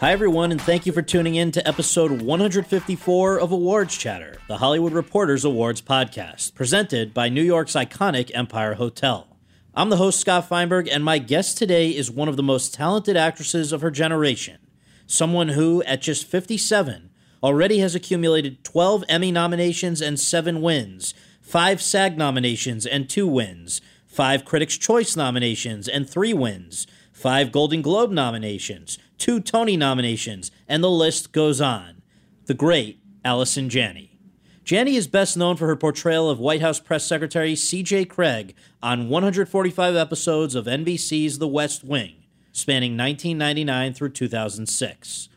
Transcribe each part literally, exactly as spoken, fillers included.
Hi, everyone, and thank you for tuning in to episode one hundred fifty-four of Awards Chatter, the Hollywood Reporter's awards podcast, presented by New York's iconic Empire Hotel. I'm the host, Scott Feinberg, and my guest today is one of the most talented actresses of her generation, someone who, at just fifty-seven, already has accumulated twelve Emmy nominations and seven wins, five SAG nominations and two wins, five Critics' Choice nominations and three wins, five Golden Globe nominations, two Tony nominations, and the list goes on. The great Allison Janney. Janney is best known for her portrayal of White House Press Secretary C J. Craig on one hundred forty-five episodes of N B C's The West Wing, spanning nineteen ninety-nine through two thousand six.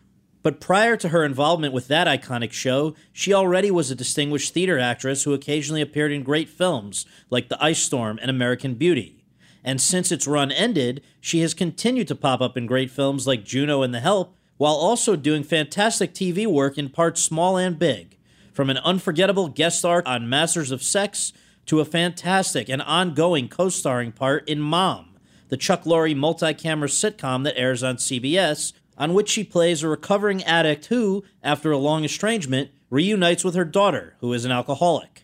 But prior to her involvement with that iconic show, she already was a distinguished theater actress who occasionally appeared in great films like The Ice Storm and American Beauty. And since its run ended, she has continued to pop up in great films like Juno and The Help, while also doing fantastic T V work in parts small and big, from an unforgettable guest star on Masters of Sex to a fantastic and ongoing co-starring part in Mom, the Chuck Lorre multi-camera sitcom that airs on C B S, on which she plays a recovering addict who, after a long estrangement, reunites with her daughter, who is an alcoholic.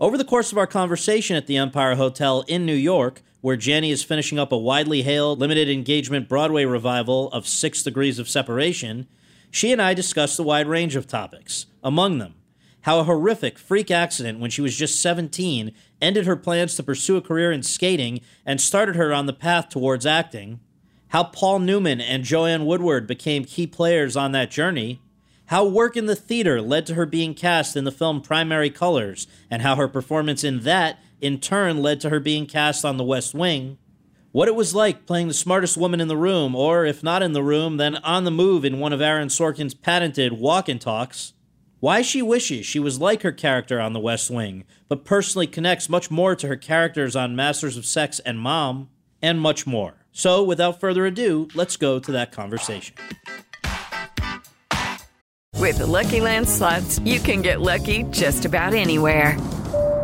Over the course of our conversation at the Empire Hotel in New York, where Janney is finishing up a widely hailed limited engagement Broadway revival of Six Degrees of Separation, she and I discussed a wide range of topics, among them how a horrific freak accident when she was just seventeen ended her plans to pursue a career in skating and started her on the path towards acting, how Paul Newman and Joanne Woodward became key players on that journey, how work in the theater led to her being cast in the film Primary Colors, and how her performance in that in turn led to her being cast on The West Wing, what it was like playing the smartest woman in the room, or if not in the room, then on the move in one of Aaron Sorkin's patented walk-and-talks, why she wishes she was like her character on The West Wing, but personally connects much more to her characters on Masters of Sex and Mom, and much more. So, without further ado, let's go to that conversation. With the Lucky Land Slots, you can get lucky just about anywhere.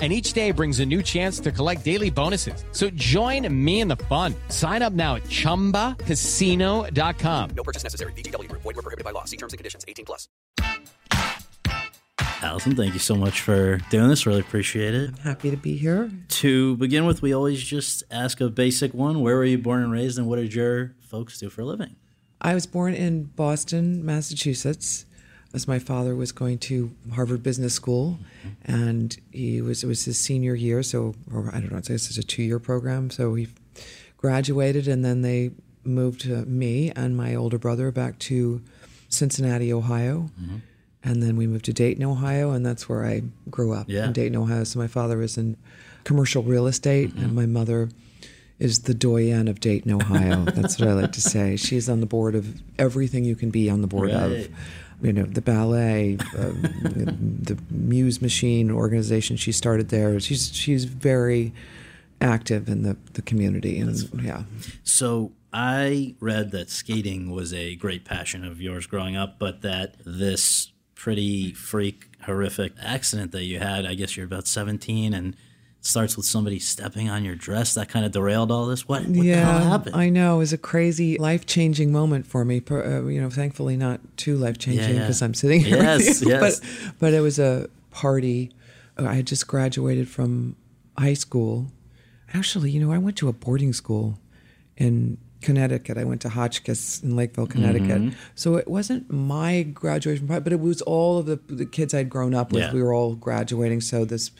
and each day brings a new chance to collect daily bonuses. So join me in the fun. Sign up now at Chumba Casino dot com. No purchase necessary. V G W. Void where prohibited by law. See terms and conditions. eighteen plus. Allison, thank you so much for doing this. Really appreciate it. I'm happy to be here. To begin with, we always just ask a basic one. Where were you born and raised, and what did your folks do for a living? I was born in Boston, Massachusetts, as my father was going to Harvard Business School, mm-hmm. and he was it was his senior year, so or I don't know, this is a two-year program, so he graduated, and then they moved to me and my older brother back to Cincinnati, Ohio, mm-hmm. And then we moved to Dayton, Ohio, and that's where I grew up, yeah. in Dayton, Ohio. So my father was in commercial real estate, mm-hmm. and my mother is the doyenne of Dayton, Ohio. That's what I like to say. She's on the board of everything you can be on the board right. of. You know, the ballet, uh, the Muse Machine organization she started there. She's she's very active in the, the community. And that's, yeah. So I read that skating was a great passion of yours growing up, but that this pretty freak, horrific accident that you had, I guess you're about seventeen, and starts with somebody stepping on your dress. That kind of derailed all this. What, what yeah, the hell happened? I know. It was a crazy, life-changing moment for me. Uh, you know, thankfully not too life-changing because yeah, yeah. I'm sitting here. Yes, yes. But, but it was a party. I had just graduated from high school. Actually, you know, I went to a boarding school in Connecticut. I went to Hotchkiss in Lakeville, Connecticut. Mm-hmm. So it wasn't my graduation party, but it was all of the, the kids I'd grown up with. Yeah. We were all graduating. So this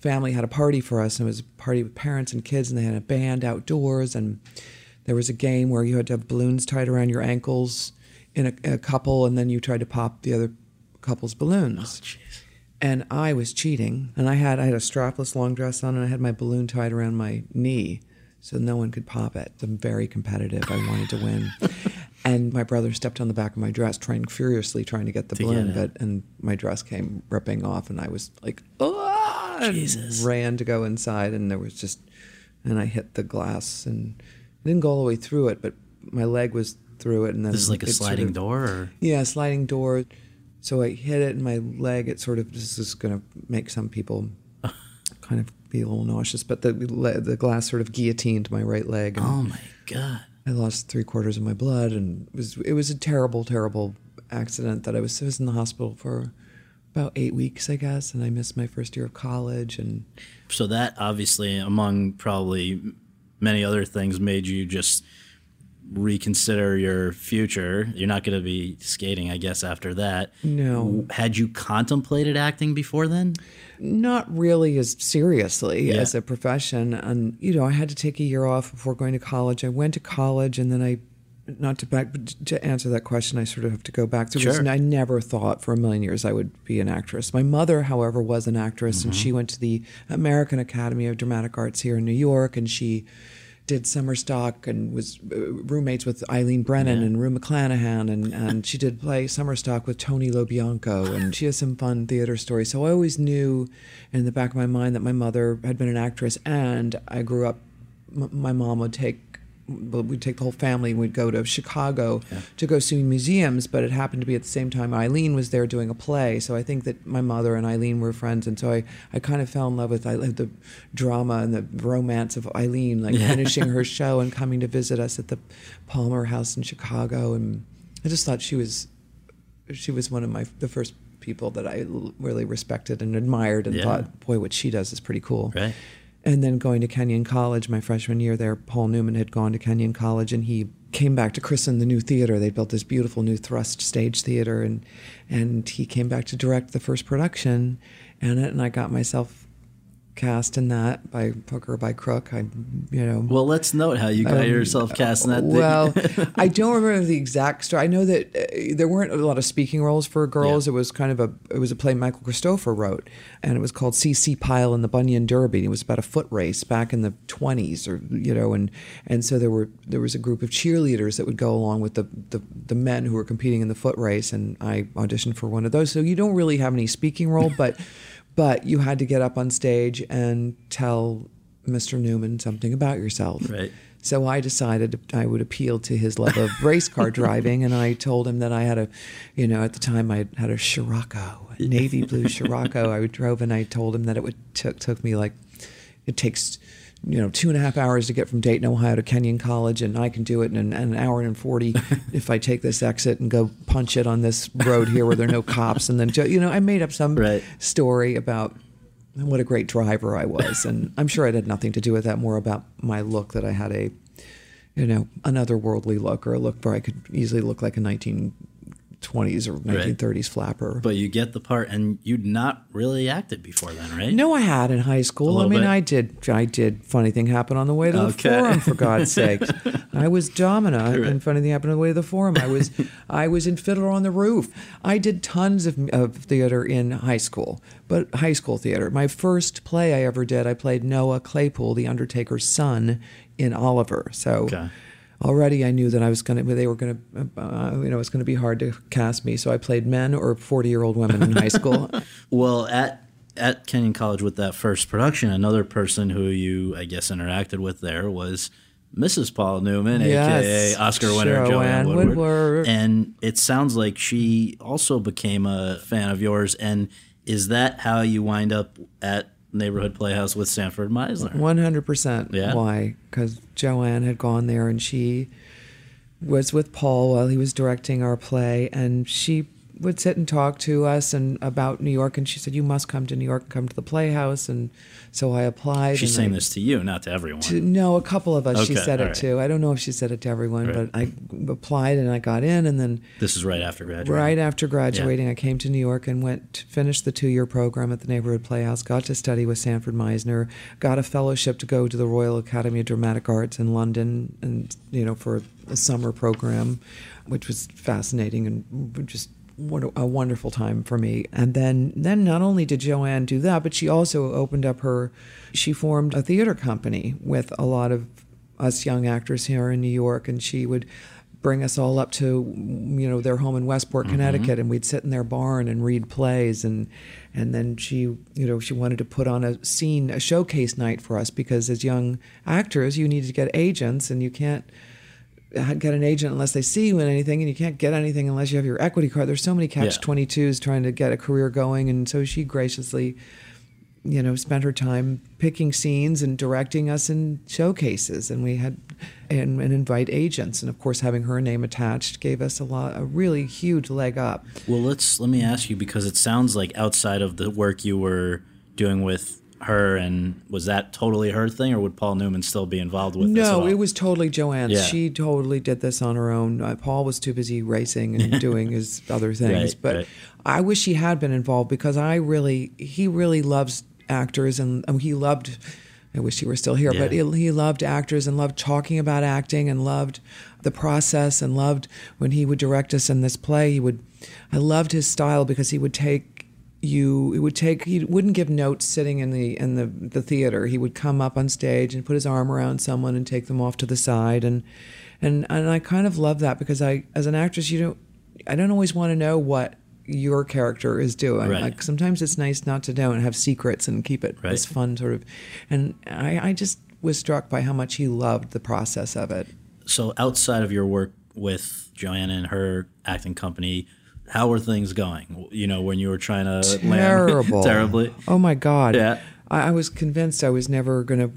family had a party for us, and it was a party with parents and kids, and they had a band outdoors, and there was a game where you had to have balloons tied around your ankles in a, a couple, and then you tried to pop the other couple's balloons. Oh, geez. And I was cheating, and I had I had a strapless long dress on, and I had my balloon tied around my knee, so no one could pop it. I'm very competitive. I wanted to win. And my brother stepped on the back of my dress, trying furiously trying to get the to balloon, get but and my dress came ripping off, and I was like, oh, Jesus! Ran to go inside, and there was just, and I hit the glass, and I didn't go all the way through it, but my leg was through it, and then this is like a sliding sort of, door, or? Yeah, sliding door. So I hit it, and my leg. It sort of this is going to make some people kind of. Be a little nauseous, but the the glass sort of guillotined my right leg. And oh my God! I lost three quarters of my blood, and it was it was a terrible, terrible accident that I was, I was in the hospital for about eight weeks, I guess, and I missed my first year of college. And so that obviously, among probably many other things, made you just reconsider your future. You're not going to be skating, I guess, after that. No. Had you contemplated acting before then? Not really as seriously yeah. as a profession. And, you know, I had to take a year off before going to college. I went to college, and then I, not to back, but to answer that question, I sort of have to go back to sure. this. I never thought for a million years I would be an actress. My mother, however, was an actress, mm-hmm. and she went to the American Academy of Dramatic Arts here in New York, and she did summer stock and was roommates with Eileen Brennan yeah. and Rue McClanahan, and, and she did play summer stock with Tony LoBianco, and she has some fun theater stories. So I always knew in the back of my mind that my mother had been an actress, and I grew up, m- my mom would take, we'd take the whole family and we'd go to Chicago yeah. to go see museums, but it happened to be at the same time Eileen was there doing a play. So I think that my mother and Eileen were friends, and so I, I kind of fell in love with I, the drama and the romance of Eileen, like yeah. finishing her show and coming to visit us at the Palmer House in Chicago. And I just thought she was she was one of my the first people that I really respected and admired, and yeah. thought, boy, what she does is pretty cool. Right. And then going to Kenyon College, my freshman year there, Paul Newman had gone to Kenyon College, and he came back to christen the new theater. They built this beautiful new thrust stage theater, and and he came back to direct the first production in it, and I got myself cast in that by hook or by crook. I, you know. Well, let's note how you got um, yourself cast in that. Well, I don't remember the exact story. I know that uh, there weren't a lot of speaking roles for girls. Yeah. It was kind of a it was a play Michael Christoffer wrote, and it was called C C Pyle and the Bunyan Derby. It was about a foot race back in the twenties, or you know, and and so there were there was a group of cheerleaders that would go along with the the, the men who were competing in the foot race, and I auditioned for one of those. So you don't really have any speaking role, but. But you had to get up on stage and tell Mister Newman something about yourself. Right. So I decided I would appeal to his love of race car driving, and I told him that I had a, you know, at the time I had a Scirocco, a navy blue Scirocco. I drove, and I told him that it would took took me like, it takes, you know, two and a half hours to get from Dayton, Ohio to Kenyon College, and I can do it in an, an hour and forty if I take this exit and go punch it on this road here where there are no cops. And then, you know, I made up some right. story about what a great driver I was. And I'm sure it had nothing to do with that, more about my look, that I had a, you know, an otherworldly look, or a look where I could easily look like a nineteen nineteen twenties or nineteen thirties right. flapper. But you get the part, and you'd not really acted before then, right? No, I had in high school. I mean, bit. I did. I did. Funny Thing Happened on the Way to okay. the Forum, for God's sake. I was Domina right. in Funny Thing Happened on the Way to the Forum. I was, I was in Fiddler on the Roof. I did tons of, of theater in high school, but high school theater. My first play I ever did, I played Noah Claypool, the Undertaker's son, in Oliver. So. Okay. Already I knew that I was going to, they were going to, uh, you know, it's going to be hard to cast me. So I played men or forty-year-old women in high school. Well, at at Kenyon College with that first production, another person who you, I guess, interacted with there was Missus Paul Newman, yes. a k a. Oscar winner Joanne Woodward. Woodward. And it sounds like she also became a fan of yours. And is that how you wind up at Neighborhood Playhouse with Sanford Meisner? one hundred percent. Yeah. Why? Because Joanne had gone there and she was with Paul while he was directing our play, and she would sit and talk to us and about New York, and she said, you must come to New York and come to the Playhouse. And so I applied. She's saying I, this to you, not to everyone. To, no, a couple of us okay, she said it right. to. I don't know if she said it to everyone, right. but I applied and I got in. And then this is right after graduating. Right after graduating, yeah. I came to New York and went to finish the two-year program at the Neighborhood Playhouse, got to study with Sanford Meisner, got a fellowship to go to the Royal Academy of Dramatic Arts in London, and you know, for a summer program, which was fascinating and just what a wonderful time for me. And then then not only did Joanne do that, but she also opened up her, she formed a theater company with a lot of us young actors here in New York, and she would bring us all up to, you know, their home in Westport, mm-hmm. Connecticut, and we'd sit in their barn and read plays. And and then she, you know, she wanted to put on a scene, a showcase night for us, because as young actors, you need to get agents, and you can't get an agent unless they see you in anything, and you can't get anything unless you have your equity card. There's so many catch twenty-twos trying to get a career going, and so she graciously, you know, spent her time picking scenes and directing us in showcases, and we had and, and invite agents, and of course having her name attached gave us a lot, a really huge leg up. Well, let's let me ask you, because it sounds like outside of the work you were doing with her, and was that totally her thing, or would Paul Newman still be involved with this at all? No, it was totally Joanne's. Yeah. She totally did this on her own. Uh, Paul was too busy racing and doing his other things. Right, but right. I wish he had been involved, because I really, he really loves actors, and um, he loved, I wish he were still here, yeah. but he, he loved actors and loved talking about acting and loved the process and loved when he would direct us in this play. He would, I loved his style, because he would take You it would take he wouldn't give notes sitting in the in the, the theater. He would come up on stage and put his arm around someone and take them off to the side, and and, and I kind of love that, because I as an actress you don't I don't always want to know what your character is doing. Right. Like sometimes it's nice not to know and have secrets and keep it right. this fun sort of. And I, I just was struck by how much he loved the process of it. So outside of your work with Joanne and her acting company, how were things going, you know, when you were trying to Terrible. land terribly? Oh, my God. Yeah. I, I was convinced I was never going to,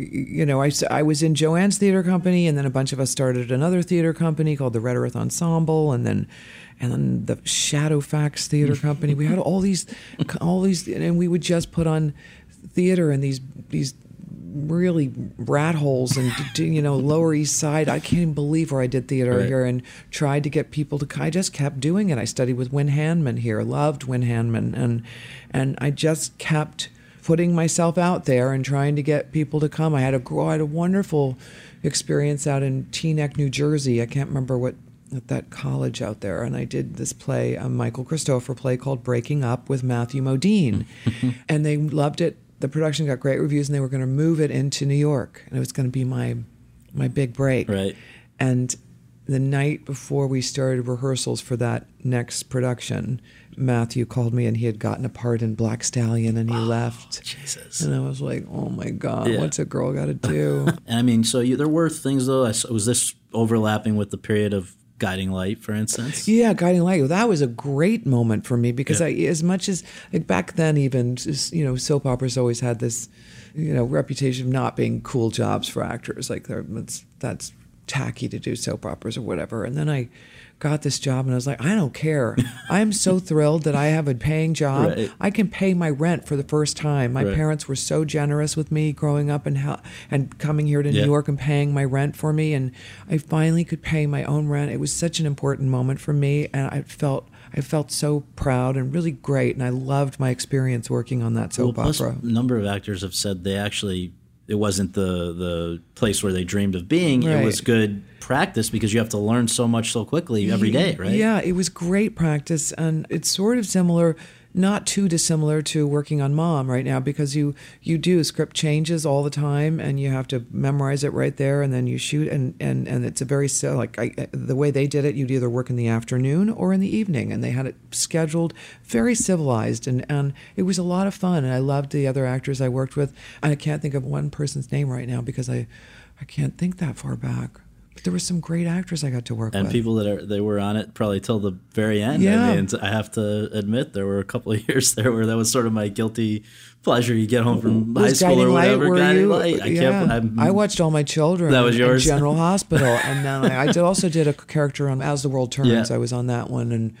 you know, I, I was in Joanne's theater company, and then a bunch of us started another theater company called the Red Earth Ensemble, and then and then the Shadowfax Theater Company. We had all these, all these, and we would just put on theater in these these really rat holes and, you know, Lower East Side. I can't even believe where I did theater right. here, and tried to get people to, I just kept doing it. I studied with Winn Handman here, loved Winn Handman. And, and I just kept putting myself out there and trying to get people to come. I had a, I had a wonderful experience out in Teaneck, New Jersey. I can't remember what, at that college out there. And I did this play, a Michael Christoffer play called Breaking Up with Matthew Modine. And they loved it. The production got great reviews, and they were going to move it into New York, and it was going to be my my big break. Right. And the night before we started rehearsals for that next production, Matthew called me, and he had gotten a part in Black Stallion, and he oh, left. Jesus. And I was like, oh, my God, yeah. what's a girl got to do? And I mean, so you, there were things, though. I, was this overlapping with the period of Guiding Light, for instance? Yeah, Guiding Light. That was a great moment for me, because yeah. I, as much as, like back then even, just, you know, soap operas always had this, you know, reputation of not being cool jobs for actors. Like, that's, that's tacky to do soap operas or whatever. And then I got this job and I was like, I don't care. I'm so thrilled that I have a paying job. Right. I can pay my rent for the first time. My right. parents were so generous with me growing up and how, and coming here to yeah. New York and paying my rent for me. And I finally could pay my own rent. It was such an important moment for me. And I felt I felt so proud and really great. And I loved my experience working on that soap well, opera. A number of actors have said they actually... it wasn't the the place where they dreamed of being. Right. It was good practice because you have to learn so much so quickly every day, right? Yeah, it was great practice. And it's sort of similar, not too dissimilar to working on Mom right now, because you, you do script changes all the time and you have to memorize it right there and then you shoot. And, and, and it's a very, like I, the way they did it, you'd either work in the afternoon or in the evening. And they had it scheduled, very civilized. And, and it was a lot of fun. And I loved the other actors I worked with. And I can't think of one person's name right now because I, I can't think that far back. But there were some great actors I got to work and with. And people that are, they were on it probably till the very end. Yeah. I mean, I have to admit there were a couple of years there where that was sort of my guilty pleasure. You get home from was high school or whatever. Were Guiding you? Light. I, yeah. can't, I watched all my children that was yours? in General Hospital. And then I, I did also did a character on As the World Turns. Yeah. I was on that one. And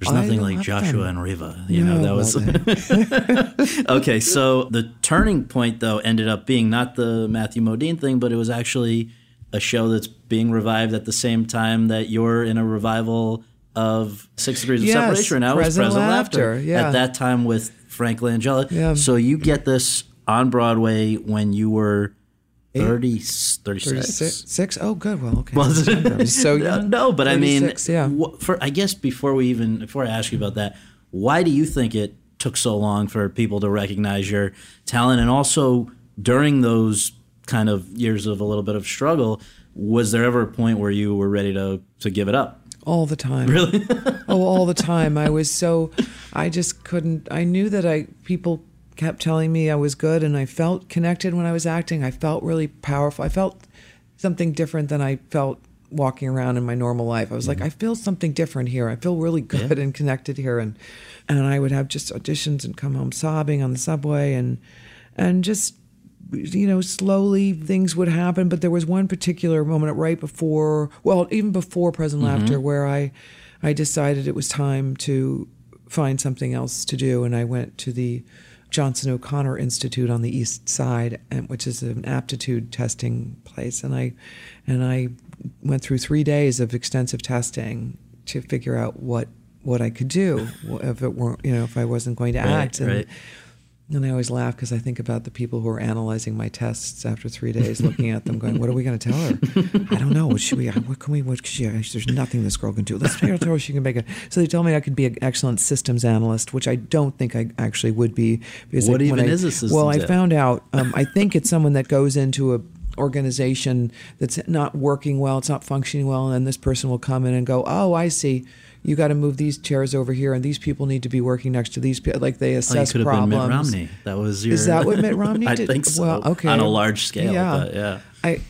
There's nothing I like Joshua them. and Riva. You no, know, that was... Okay, so the turning point, though, ended up being not the Matthew Modine thing, but it was actually... a show that's being revived at the same time that you're in a revival of Six Degrees of yes, Separation. I was Present Laughter, laughter. Yeah. at that time with Frank Langella. Yeah. So you get this on Broadway when you were thirty, thirty-six. thirty-six. Oh, good. Well, okay. Well, I'm so young. No, but I mean, yeah. for, I guess before we even, before I ask you about that, why do you think it took so long for people to recognize your talent? And also during those kind of years of a little bit of struggle, was there ever a point where you were ready to to give it up? All the time. Really? Oh, all the time. I was so, I just couldn't, I knew that I, people kept telling me I was good and I felt connected when I was acting. I felt really powerful. I felt something different than I felt walking around in my normal life. I was mm-hmm. like, I feel something different here. I feel really good yeah. and connected here. And, and I would have just auditions and come home sobbing on the subway and, and just, you know, slowly things would happen. But there was one particular moment right before, well, even before Present mm-hmm. Laughter, where I, I decided it was time to find something else to do. And I went to the Johnson O'Connor Institute on the East Side, and, which is an aptitude testing place. And I, and I went through three days of extensive testing to figure out what, what I could do if it weren't, you know, if I wasn't going to right, act. And, right. And I always laugh because I think about the people who are analyzing my tests after three days, looking at them, going, "What are we going to tell her? I don't know. Should we? What can we? What? She, there's nothing this girl can do. Let's tell her she can make it." So they told me I could be an excellent systems analyst, which I don't think I actually would be. Because what I, even I, is a systems? Well, I found out. Um, I think it's someone that goes into a. organization that's not working well, it's not functioning well, and then this person will come in and go, oh, I see, you got to move these chairs over here, and these people need to be working next to these people. Like they assess oh, you could problems. Have been Mitt Romney. That was your. Is that what Mitt Romney did? I think so. Well, okay. On a large scale. Yeah. But yeah. I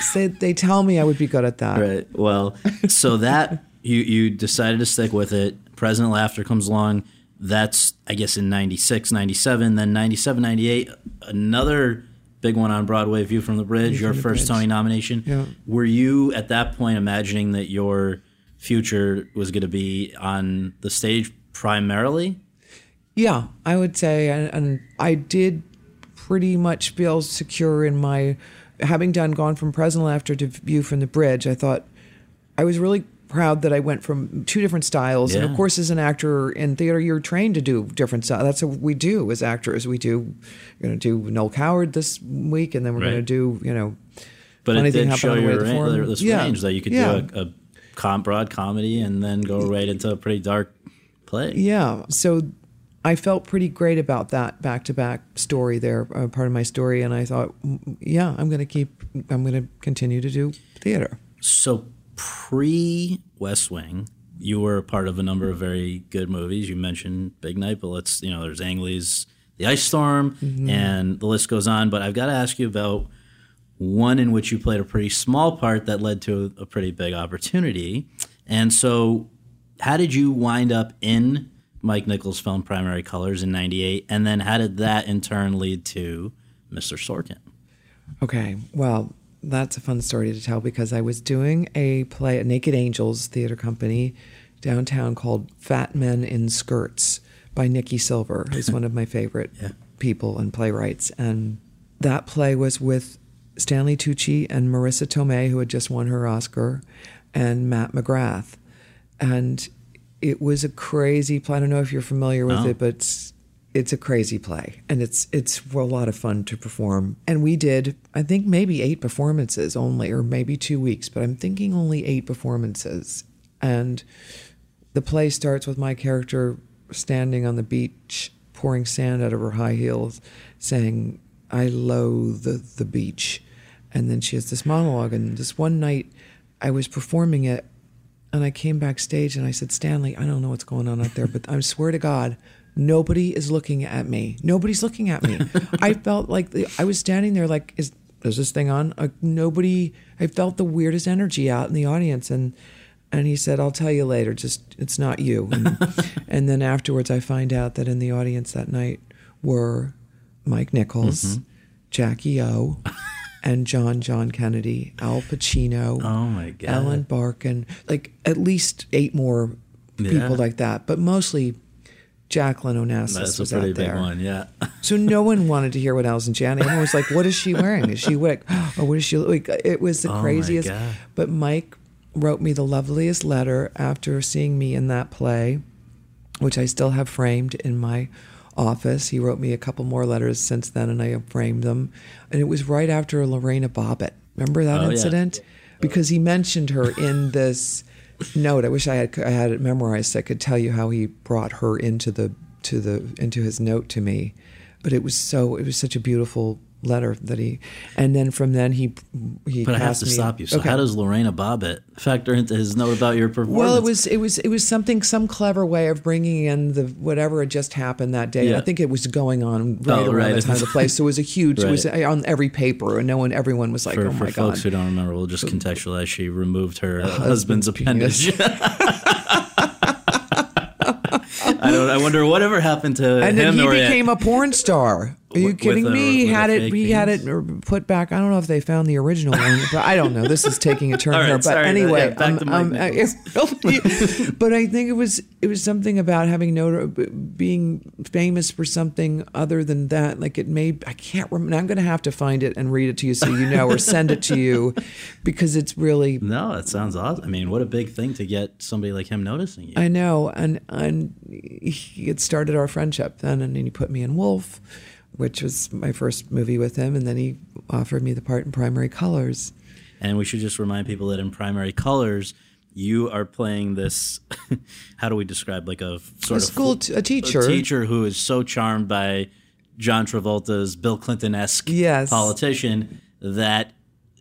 say they tell me I would be good at that. Right. Well, so that you you decided to stick with it. Present Laughter comes along. That's I guess in ninety-six, ninety-seven, then ninety-seven, ninety-eight, another. Big one on Broadway, View from the Bridge, View your the first bridge. Tony nomination. Yeah. Were you at that point imagining that your future was going to be on the stage primarily? Yeah, I would say. And, and I did pretty much feel secure in my, having done gone from Present Laughter to View from the Bridge, I thought I was really proud that I went from two different styles. Yeah. And of course, as an actor in theater, you're trained to do different styles. That's what we do as actors. We do, we're going to do Noel Coward this week, and then we're right. going to do, you know, but it did show your range, this yeah. range that you could yeah. do a, a com- broad comedy and then go right into a pretty dark play. Yeah. So I felt pretty great about that back-to-back story there, uh, part of my story. And I thought, yeah, I'm going to keep, I'm going to continue to do theater. So pre-West Wing, you were a part of a number of very good movies. You mentioned Big Night, but let's, you know, there's Angley's The Ice Storm, mm-hmm. and the list goes on. But I've got to ask you about one in which you played a pretty small part that led to a pretty big opportunity. And so how did you wind up in Mike Nichols' film Primary Colors in ninety-eight? And then how did that in turn lead to Mister Sorkin? Okay, well... that's a fun story to tell, because I was doing a play at Naked Angels Theater Company downtown called Fat Men in Skirts by Nikki Silver, who's one of my favorite yeah. people and playwrights. And that play was with Stanley Tucci and Marissa Tomei, who had just won her Oscar, and Matt McGrath. And it was a crazy play. I don't know if you're familiar with oh. it, but it's, it's a crazy play. And it's it's a lot of fun to perform. And we did, I think, maybe eight performances only, or maybe two weeks, but I'm thinking only eight performances. And the play starts with my character standing on the beach, pouring sand out of her high heels, saying, "I loathe the beach." And then she has this monologue. And this one night I was performing it, and I came backstage and I said, "Stanley, I don't know what's going on out there, but I swear to God, nobody is looking at me. Nobody's looking at me." I felt like the, I was standing there like, is, is this thing on? Like, nobody, I felt the weirdest energy out in the audience. And And he said, "I'll tell you later, just, it's not you." And, and then afterwards I find out that in the audience that night were Mike Nichols, mm-hmm. Jackie O, and John John Kennedy, Al Pacino, oh my God, Ellen Barkin, like at least eight more people yeah. like that, but mostly Jacqueline Onassis That's was a pretty out there. Big one, yeah. So no one wanted to hear what Allison Janney. Everyone was like, "What is she wearing? Is she like? Oh, what is she like?" It was the oh craziest. But Mike wrote me the loveliest letter after seeing me in that play, which I still have framed in my office. He wrote me a couple more letters since then, and I have framed them. And it was right after Lorena Bobbitt. Remember that oh, incident? Yeah. Because he mentioned her in this note. I wish I had I had it memorized so I could tell you how he brought her into the to the into his note to me. But it was so it was such a beautiful letter that he, and then from then he he. But I have to me, stop you. So okay. How does Lorena Bobbitt factor into his note about your performance? Well, it was it was it was something some clever way of bringing in the whatever had just happened that day. Yeah. I think it was going on right oh, around right. the time of the play, so it was a huge. Right. It was on every paper, and no one, everyone was like, for, "Oh my for God!" For folks who don't remember, we'll just contextualize. She removed her uh, husband's appendage. I don't. I wonder whatever happened to and him. And then he became a porn star. Are you kidding a, me? He had it. He had it put back. I don't know if they found the original one, but I don't know. This is taking a turn right, here. But sorry, anyway, yeah, um, um, I, but I think it was it was something about having no being famous for something other than that. Like it may. I can't remember. I'm going to have to find it and read it to you so you know, or send it to you, because it's really no. It sounds awesome. I mean, what a big thing to get somebody like him noticing you. I know, and and he, it started our friendship then, and then he put me in Wolf, which was my first movie with him, and then he offered me the part in Primary Colors. And we should just remind people that in Primary Colors, you are playing this, how do we describe, like a sort a school, of... T- a teacher. A teacher who is so charmed by John Travolta's Bill Clinton-esque yes. politician that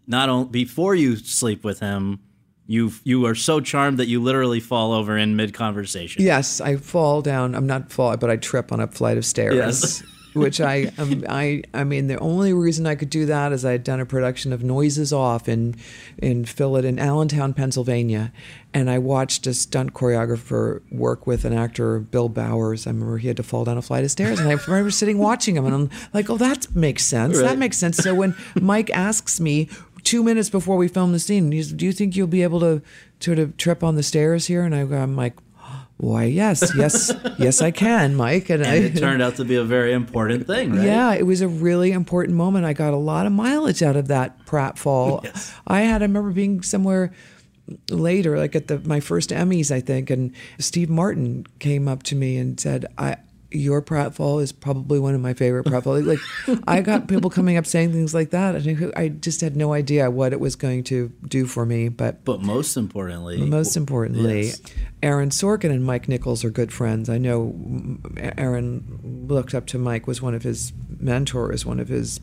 not only before you sleep with him, You you are so charmed that you literally fall over in mid-conversation. Yes, I fall down. I'm not fall, but I trip on a flight of stairs. Yes. Which I, um, I, I mean, the only reason I could do that is I had done a production of Noises Off in, in Philadelphia, in Allentown, Pennsylvania, and I watched a stunt choreographer work with an actor, Bill Bowers. I remember he had to fall down a flight of stairs, and I remember sitting watching him, and I'm like, "Oh, that makes sense. Right. That makes sense." So when Mike asks me two minutes before we film the scene, "Do you think you'll be able to sort of trip on the stairs here?" And I, I'm like, "Why, yes, yes, yes, I can, Mike." And, and I, it turned out to be a very important thing, right? Yeah, it was a really important moment. I got a lot of mileage out of that pratfall. Yes. I had, I remember being somewhere later, like at the my first Emmys, I think, and Steve Martin came up to me and said, I, your pratfall is probably one of my favorite pratfalls. Like, I got people coming up saying things like that, and I just had no idea what it was going to do for me. But but most importantly, most importantly, yes. Aaron Sorkin and Mike Nichols are good friends. I know Aaron looked up to Mike, was one of his mentors, one of his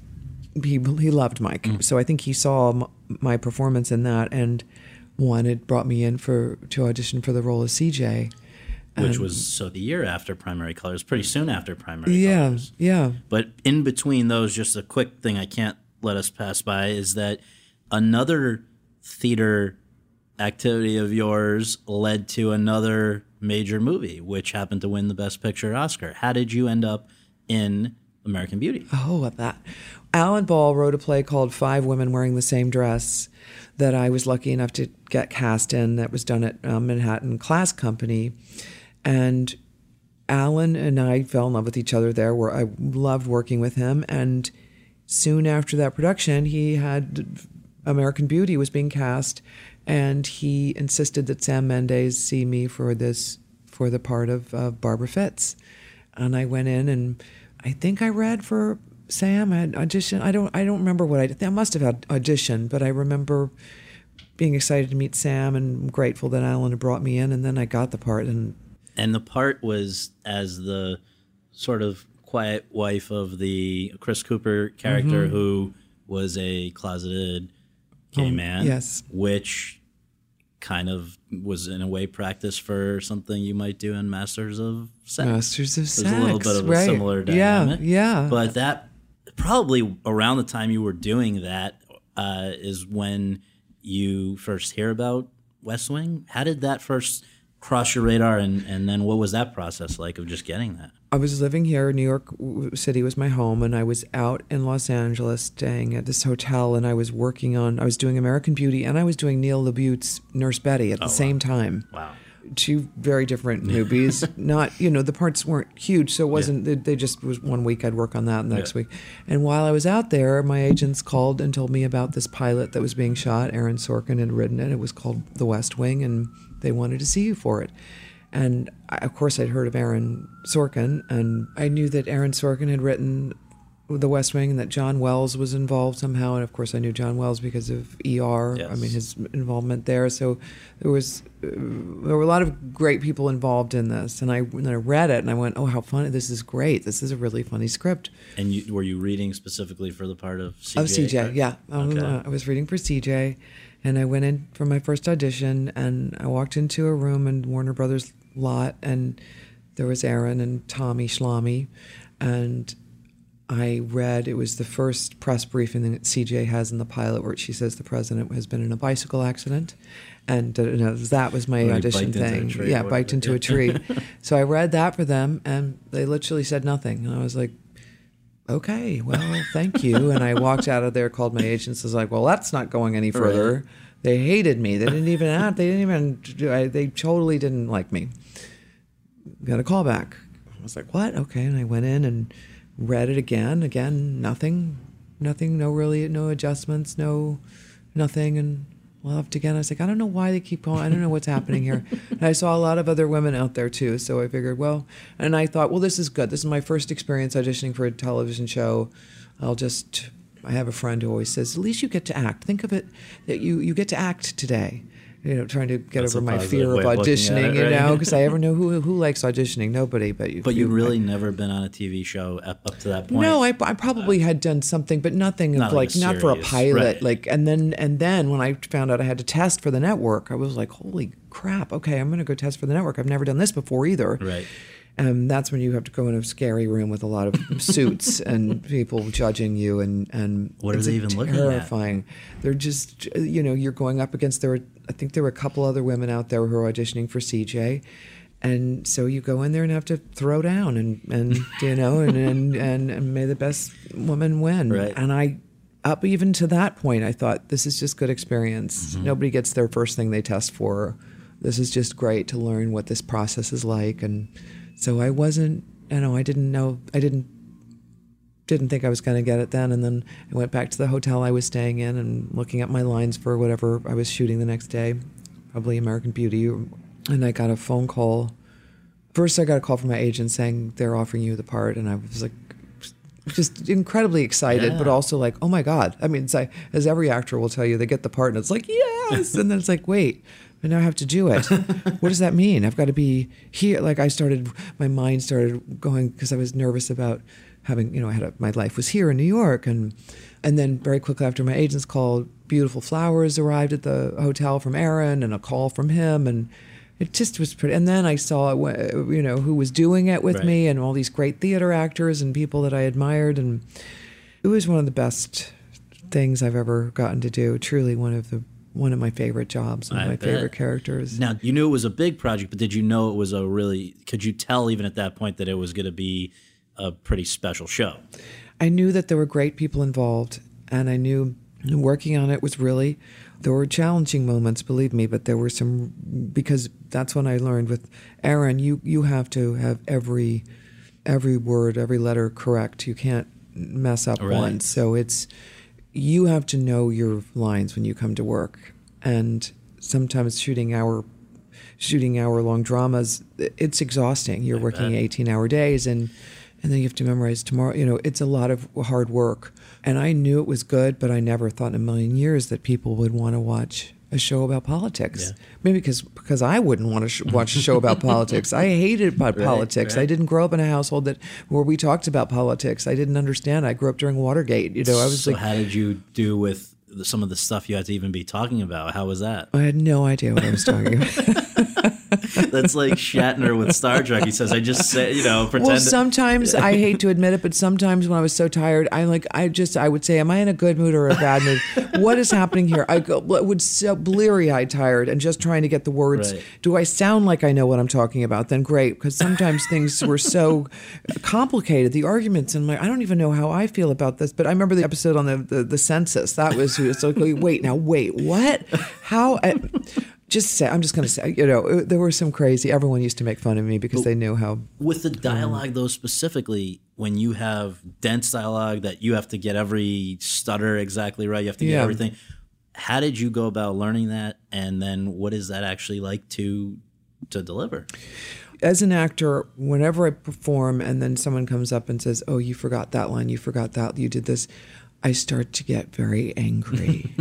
he he loved Mike, mm. so I think he saw my performance in that and wanted brought me in for to audition for the role of C J. Which um, was so the year after Primary Colors, pretty soon after Primary yeah, Colors. Yeah, yeah. But in between those, just a quick thing I can't let us pass by is that another theater activity of yours led to another major movie, which happened to win the Best Picture Oscar. How did you end up in American Beauty. Oh, that. Alan Ball wrote a play called Five Women Wearing the Same Dress that I was lucky enough to get cast in, that was done at um, Manhattan Class Company. And Alan and I fell in love with each other there, where I loved working with him. And soon after that production, he had American Beauty was being cast, and he insisted that Sam Mendes see me for this, for the part of uh, Barbara Fitz. And I went in, and I think I read for Sam. I had auditioned. I don't. I don't remember what I did. I must have had auditioned, but I remember being excited to meet Sam and grateful that Alan had brought me in. And then I got the part. And and the part was as the sort of quiet wife of the Chris Cooper character, mm-hmm. who was a closeted gay um, man. Yes, which kind of was in a way practice for something you might do in Masters of Sex. Masters of Sex, there's a little bit of a right. similar dynamic. Yeah, yeah. But that probably around the time you were doing that uh, is when you first hear about West Wing. How did that first cross your radar, and, and then what was that process like of just getting that? I was living here. New York City was my home, and I was out in Los Angeles staying at this hotel, and I was working on, I was doing American Beauty, and I was doing Neil LaBute's Nurse Betty at the oh, same wow. time. Wow. Two very different movies. Not, you know, the parts weren't huge, so it wasn't, yeah. they just was one week I'd work on that and the yeah. next week. And while I was out there, my agents called and told me about this pilot that was being shot. Aaron Sorkin had written it. It was called The West Wing, and they wanted to see you for it. And, I, of course, I'd heard of Aaron Sorkin, and I knew that Aaron Sorkin had written The West Wing and that John Wells was involved somehow. And, of course, I knew John Wells because of E R, yes. I mean, his involvement there. So there was there were a lot of great people involved in this. And I, and I read it, and I went, oh, how funny. This is great. This is a really funny script. And you, were you reading specifically for the part of C J? Of C J, right? Yeah. Okay. I was reading for C J, and I went in for my first audition, and I walked into a room in Warner Brothers lot, and there was Aaron and Tommy Schlamme, and I read, it was the first press briefing that C J has in the pilot where she says the president has been in a bicycle accident, and you know, that was my or audition thing. Yeah, biked into a tree. Yeah, into a tree. So I read that for them, and they literally said nothing, and I was like, okay, well, thank you, and I walked out of there, called my agents, was like, well, that's not going any further. Right. They hated me. They didn't even add, they didn't even, they totally didn't like me. Got a call back. I was like, what? Okay. And I went in and read it again, again, nothing, nothing, no really, no adjustments, no, nothing. And left again. I was like, I don't know why they keep calling. I don't know what's happening here. And I saw a lot of other women out there too. So I figured, well, and I thought, well, this is good. This is my first experience auditioning for a television show. I'll just, I have a friend who always says, at least you get to act. Think of it that you, you get to act today. You know, trying to get That's over my fear of auditioning, of it, right? You know, because I ever know who who likes auditioning. Nobody, but you. But you'd really I, never been on a T V show up, up to that point. No, I, I probably uh, had done something, but nothing not of like, like not serious, for a pilot. Right. Like, and then and then when I found out I had to test for the network, I was like, holy crap! Okay, I'm going to go test for the network. I've never done this before either. Right. And that's when you have to go in a scary room with a lot of suits and people judging you. And, and what are they even looking at? Terrifying. They're just, you know, you're going up against, there were, I think there were a couple other women out there who were auditioning for C J. And so you go in there and have to throw down and, and you know, and, and, and, and may the best woman win. Right. And I, up even to that point, I thought, this is just good experience. Mm-hmm. Nobody gets their first thing they test for. This is just great to learn what this process is like. And so I wasn't, you know, I didn't know, I didn't, didn't think I was going to get it then. And then I went back to the hotel I was staying in and looking up my lines for whatever I was shooting the next day, probably American Beauty. And I got a phone call. First, I got a call from my agent saying they're offering you the part. And I was like, just incredibly excited, yeah. but also like, oh my God. I mean, it's like, as every actor will tell you, they get the part and it's like, yes. And then it's like, wait. But now I have to do it. What does that mean? I've got to be here. Like I started, my mind started going because I was nervous about having, you know, I had a, my life was here in New York. And and then very quickly after my agents called, beautiful flowers arrived at the hotel from Aaron and a call from him. And it just was pretty. And then I saw, you know, who was doing it with right. me and all these great theater actors and people that I admired. And it was one of the best things I've ever gotten to do. Truly one of the One of my favorite jobs, one of I my bet. favorite characters. Now, you knew it was a big project, but did you know it was a really, could you tell even at that point that it was going to be a, a pretty special show. I knew that there were great people involved, and I knew working on it was really, there were challenging moments, believe me, but there were some, because that's when I learned with Aaron, you, you have to have every every word, every letter correct. You can't mess up right. once. So it's, you have to know your lines when you come to work. And sometimes shooting hour shooting hour long dramas, it's exhausting. You're I working bet. eighteen hour days and and then you have to memorize tomorrow. You know, it's a lot of hard work. And I knew it was good, but I never thought in a million years that people would want to watch a show about politics. Yeah. Maybe because because I wouldn't want to sh- watch a show about politics. I hated about right, politics. Right. I didn't grow up in a household that where we talked about politics. I didn't understand. I grew up during Watergate. You know, I was so like, how did you do with the, some of the stuff you had to even be talking about? How was that? I had no idea what I was talking about. That's like Shatner with Star Trek. He says, I just say, you know, pretend. Well, sometimes, I hate to admit it, but sometimes when I was so tired, I like, I just, I would say, am I in a good mood or a bad mood? What is happening here? I go, would so bleary-eyed tired and just trying to get the words. Right. Do I sound like I know what I'm talking about? Then great, because sometimes things were so complicated, the arguments, and I'm like, I don't even know how I feel about this. But I remember the episode on the, the, the census. That was, it's like, wait, now, wait, what? How? I, Just say, I'm just going to say, you know, there were some crazy, everyone used to make fun of me because they knew how. With the dialogue, um, though, specifically, when you have dense dialogue that you have to get every stutter exactly right, you have to get yeah. everything. How did you go about learning that? And then what is that actually like to to deliver? As an actor, whenever I perform and then someone comes up and says, oh, you forgot that line, you forgot that, you did this, I start to get very angry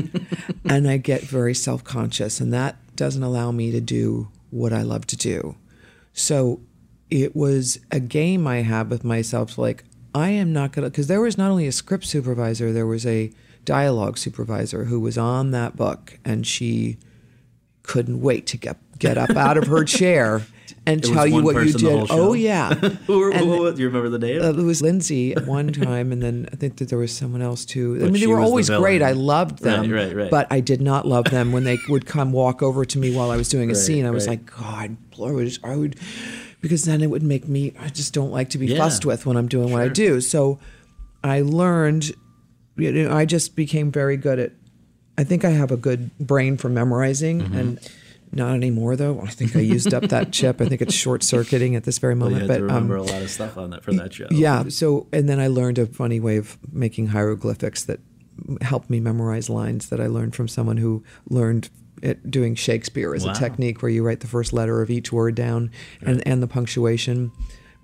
and I get very self-conscious, and that doesn't allow me to do what I love to do. So it was a game I had with myself, like, I am not going to, because there was not only a script supervisor, there was a dialogue supervisor who was on that book, and she couldn't wait to get get up out of her chair and tell you what you did. Oh, yeah. who, and, who, do you remember the name? Uh, it was Lindsay at one time, and then I think that there was someone else, too. But I mean, they were always great. I loved them, right, right, right. but I did not love them when they would come walk over to me while I was doing a right, scene. I was right. like, God, I would, I would, because then it would make me, I just don't like to be yeah. fussed with when I'm doing sure. what I do. So I learned, you know, I just became very good at, I think I have a good brain for memorizing, mm-hmm. and not anymore, though. I think I used up that chip. I think it's short-circuiting at this very moment. Well, you had but, to remember um, a lot of stuff on that for that show. Yeah. So, and then I learned a funny way of making hieroglyphics that helped me memorize lines that I learned from someone who learned it doing Shakespeare as wow. a technique where you write the first letter of each word down and, right. and the punctuation,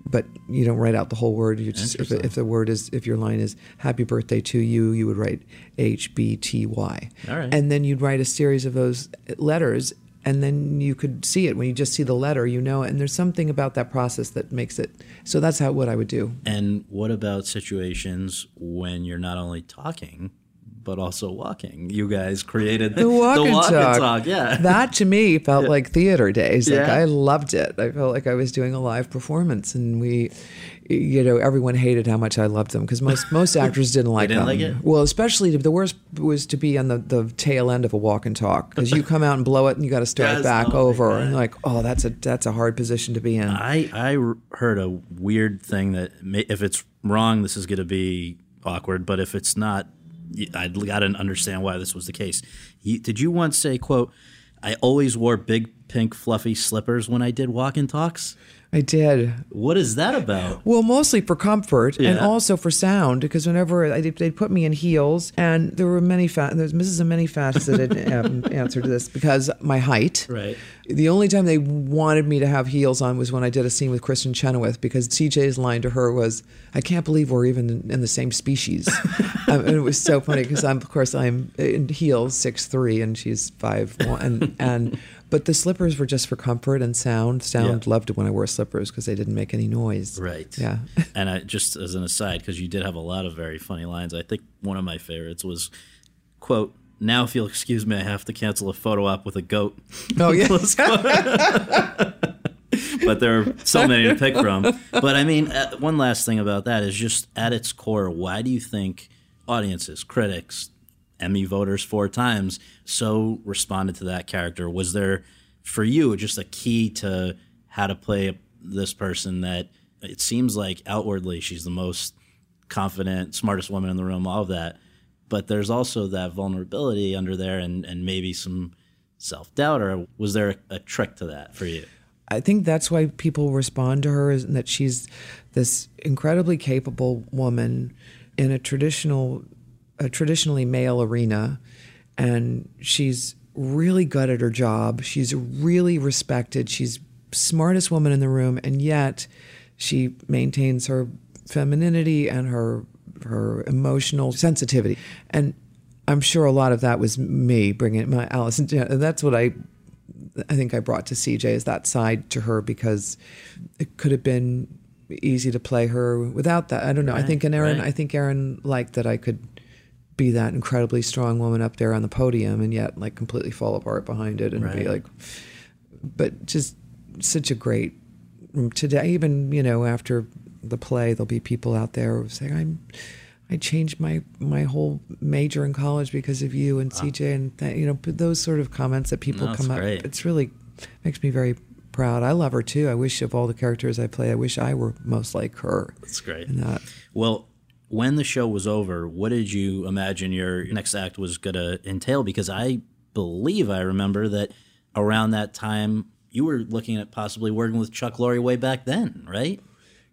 but you don't write out the whole word. You just if, if the word is if your line is "Happy birthday to you," you would write H B T Y. All right. And then you'd write a series of those letters. And then you could see it. When you just see the letter, you know, and there's something about that process that makes it. So that's how what I would do. And what about situations when you're not only talking, but also walking? You guys created the, the walk, the and, walk talk. and talk. Yeah, that to me felt yeah. like theater days. Like yeah. I loved it. I felt like I was doing a live performance, and we, you know, everyone hated how much I loved them because most most actors didn't like they didn't them. Like it? Well, especially the worst was to be on the, the tail end of a walk and talk because you come out and blow it, and you got to start yes, it back oh over. And like, oh, that's a that's a hard position to be in. I I heard a weird thing that may, if it's wrong, this is going to be awkward, but if it's not. I didn't understand why this was the case. He, did you once say, quote, I always wore big pink fluffy slippers when I did walk and talks? I did. What is that about? Well, mostly for comfort yeah. and also for sound, because whenever I did, they'd put me in heels, and there were many fa- there's Missus and many faceted um, answer to this because my height. Right. The only time they wanted me to have heels on was when I did a scene with Kristen Chenoweth, because C J's line to her was, "I can't believe we're even in, in the same species," um, and it was so funny because I'm of course I'm in heels six three and she's five one and and. But the slippers were just for comfort and sound. Sound yeah. loved it when I wore slippers because they didn't make any noise. Right. Yeah. And I, just as an aside, because you did have a lot of very funny lines, I think one of my favorites was, quote, now if you'll excuse me, I have to cancel a photo op with a goat. Oh, yeah. But there are so many to pick from. But, I mean, uh, one last thing about that is just at its core, why do you think audiences, critics, Emmy voters four times, so responded to that character? Was there, for you, just a key to how to play this person that it seems like outwardly she's the most confident, smartest woman in the room, all of that. But there's also that vulnerability under there and, and maybe some self-doubt. Or was there a, a trick to that for you? I think that's why people respond to her, is that she's this incredibly capable woman in a traditional, a traditionally male arena, and she's really good at her job. She's really respected. She's smartest woman in the room, and yet she maintains her femininity and her her emotional sensitivity. And I'm sure a lot of that was me bringing it, my Allison. That's what I. I think I brought to C J, is that side to her, because it could have been easy to play her without that. I don't know. Right, I think and Aaron, right. I think Aaron liked that I could be that incredibly strong woman up there on the podium and yet like completely fall apart behind it and right. be like, but just such a great today. Even, you know, after the play, there'll be people out there saying, I'm, I changed my, my whole major in college because of you and wow. C J, and th- you know, those sort of comments that people no, come up. Great. It's really makes me very proud. I love her too. I wish of all the characters I play, I wish I were most like her. That's great. That. Well, when the show was over, what did you imagine your next act was going to entail? Because I believe I remember that around that time you were looking at possibly working with Chuck Lorre way back then, right?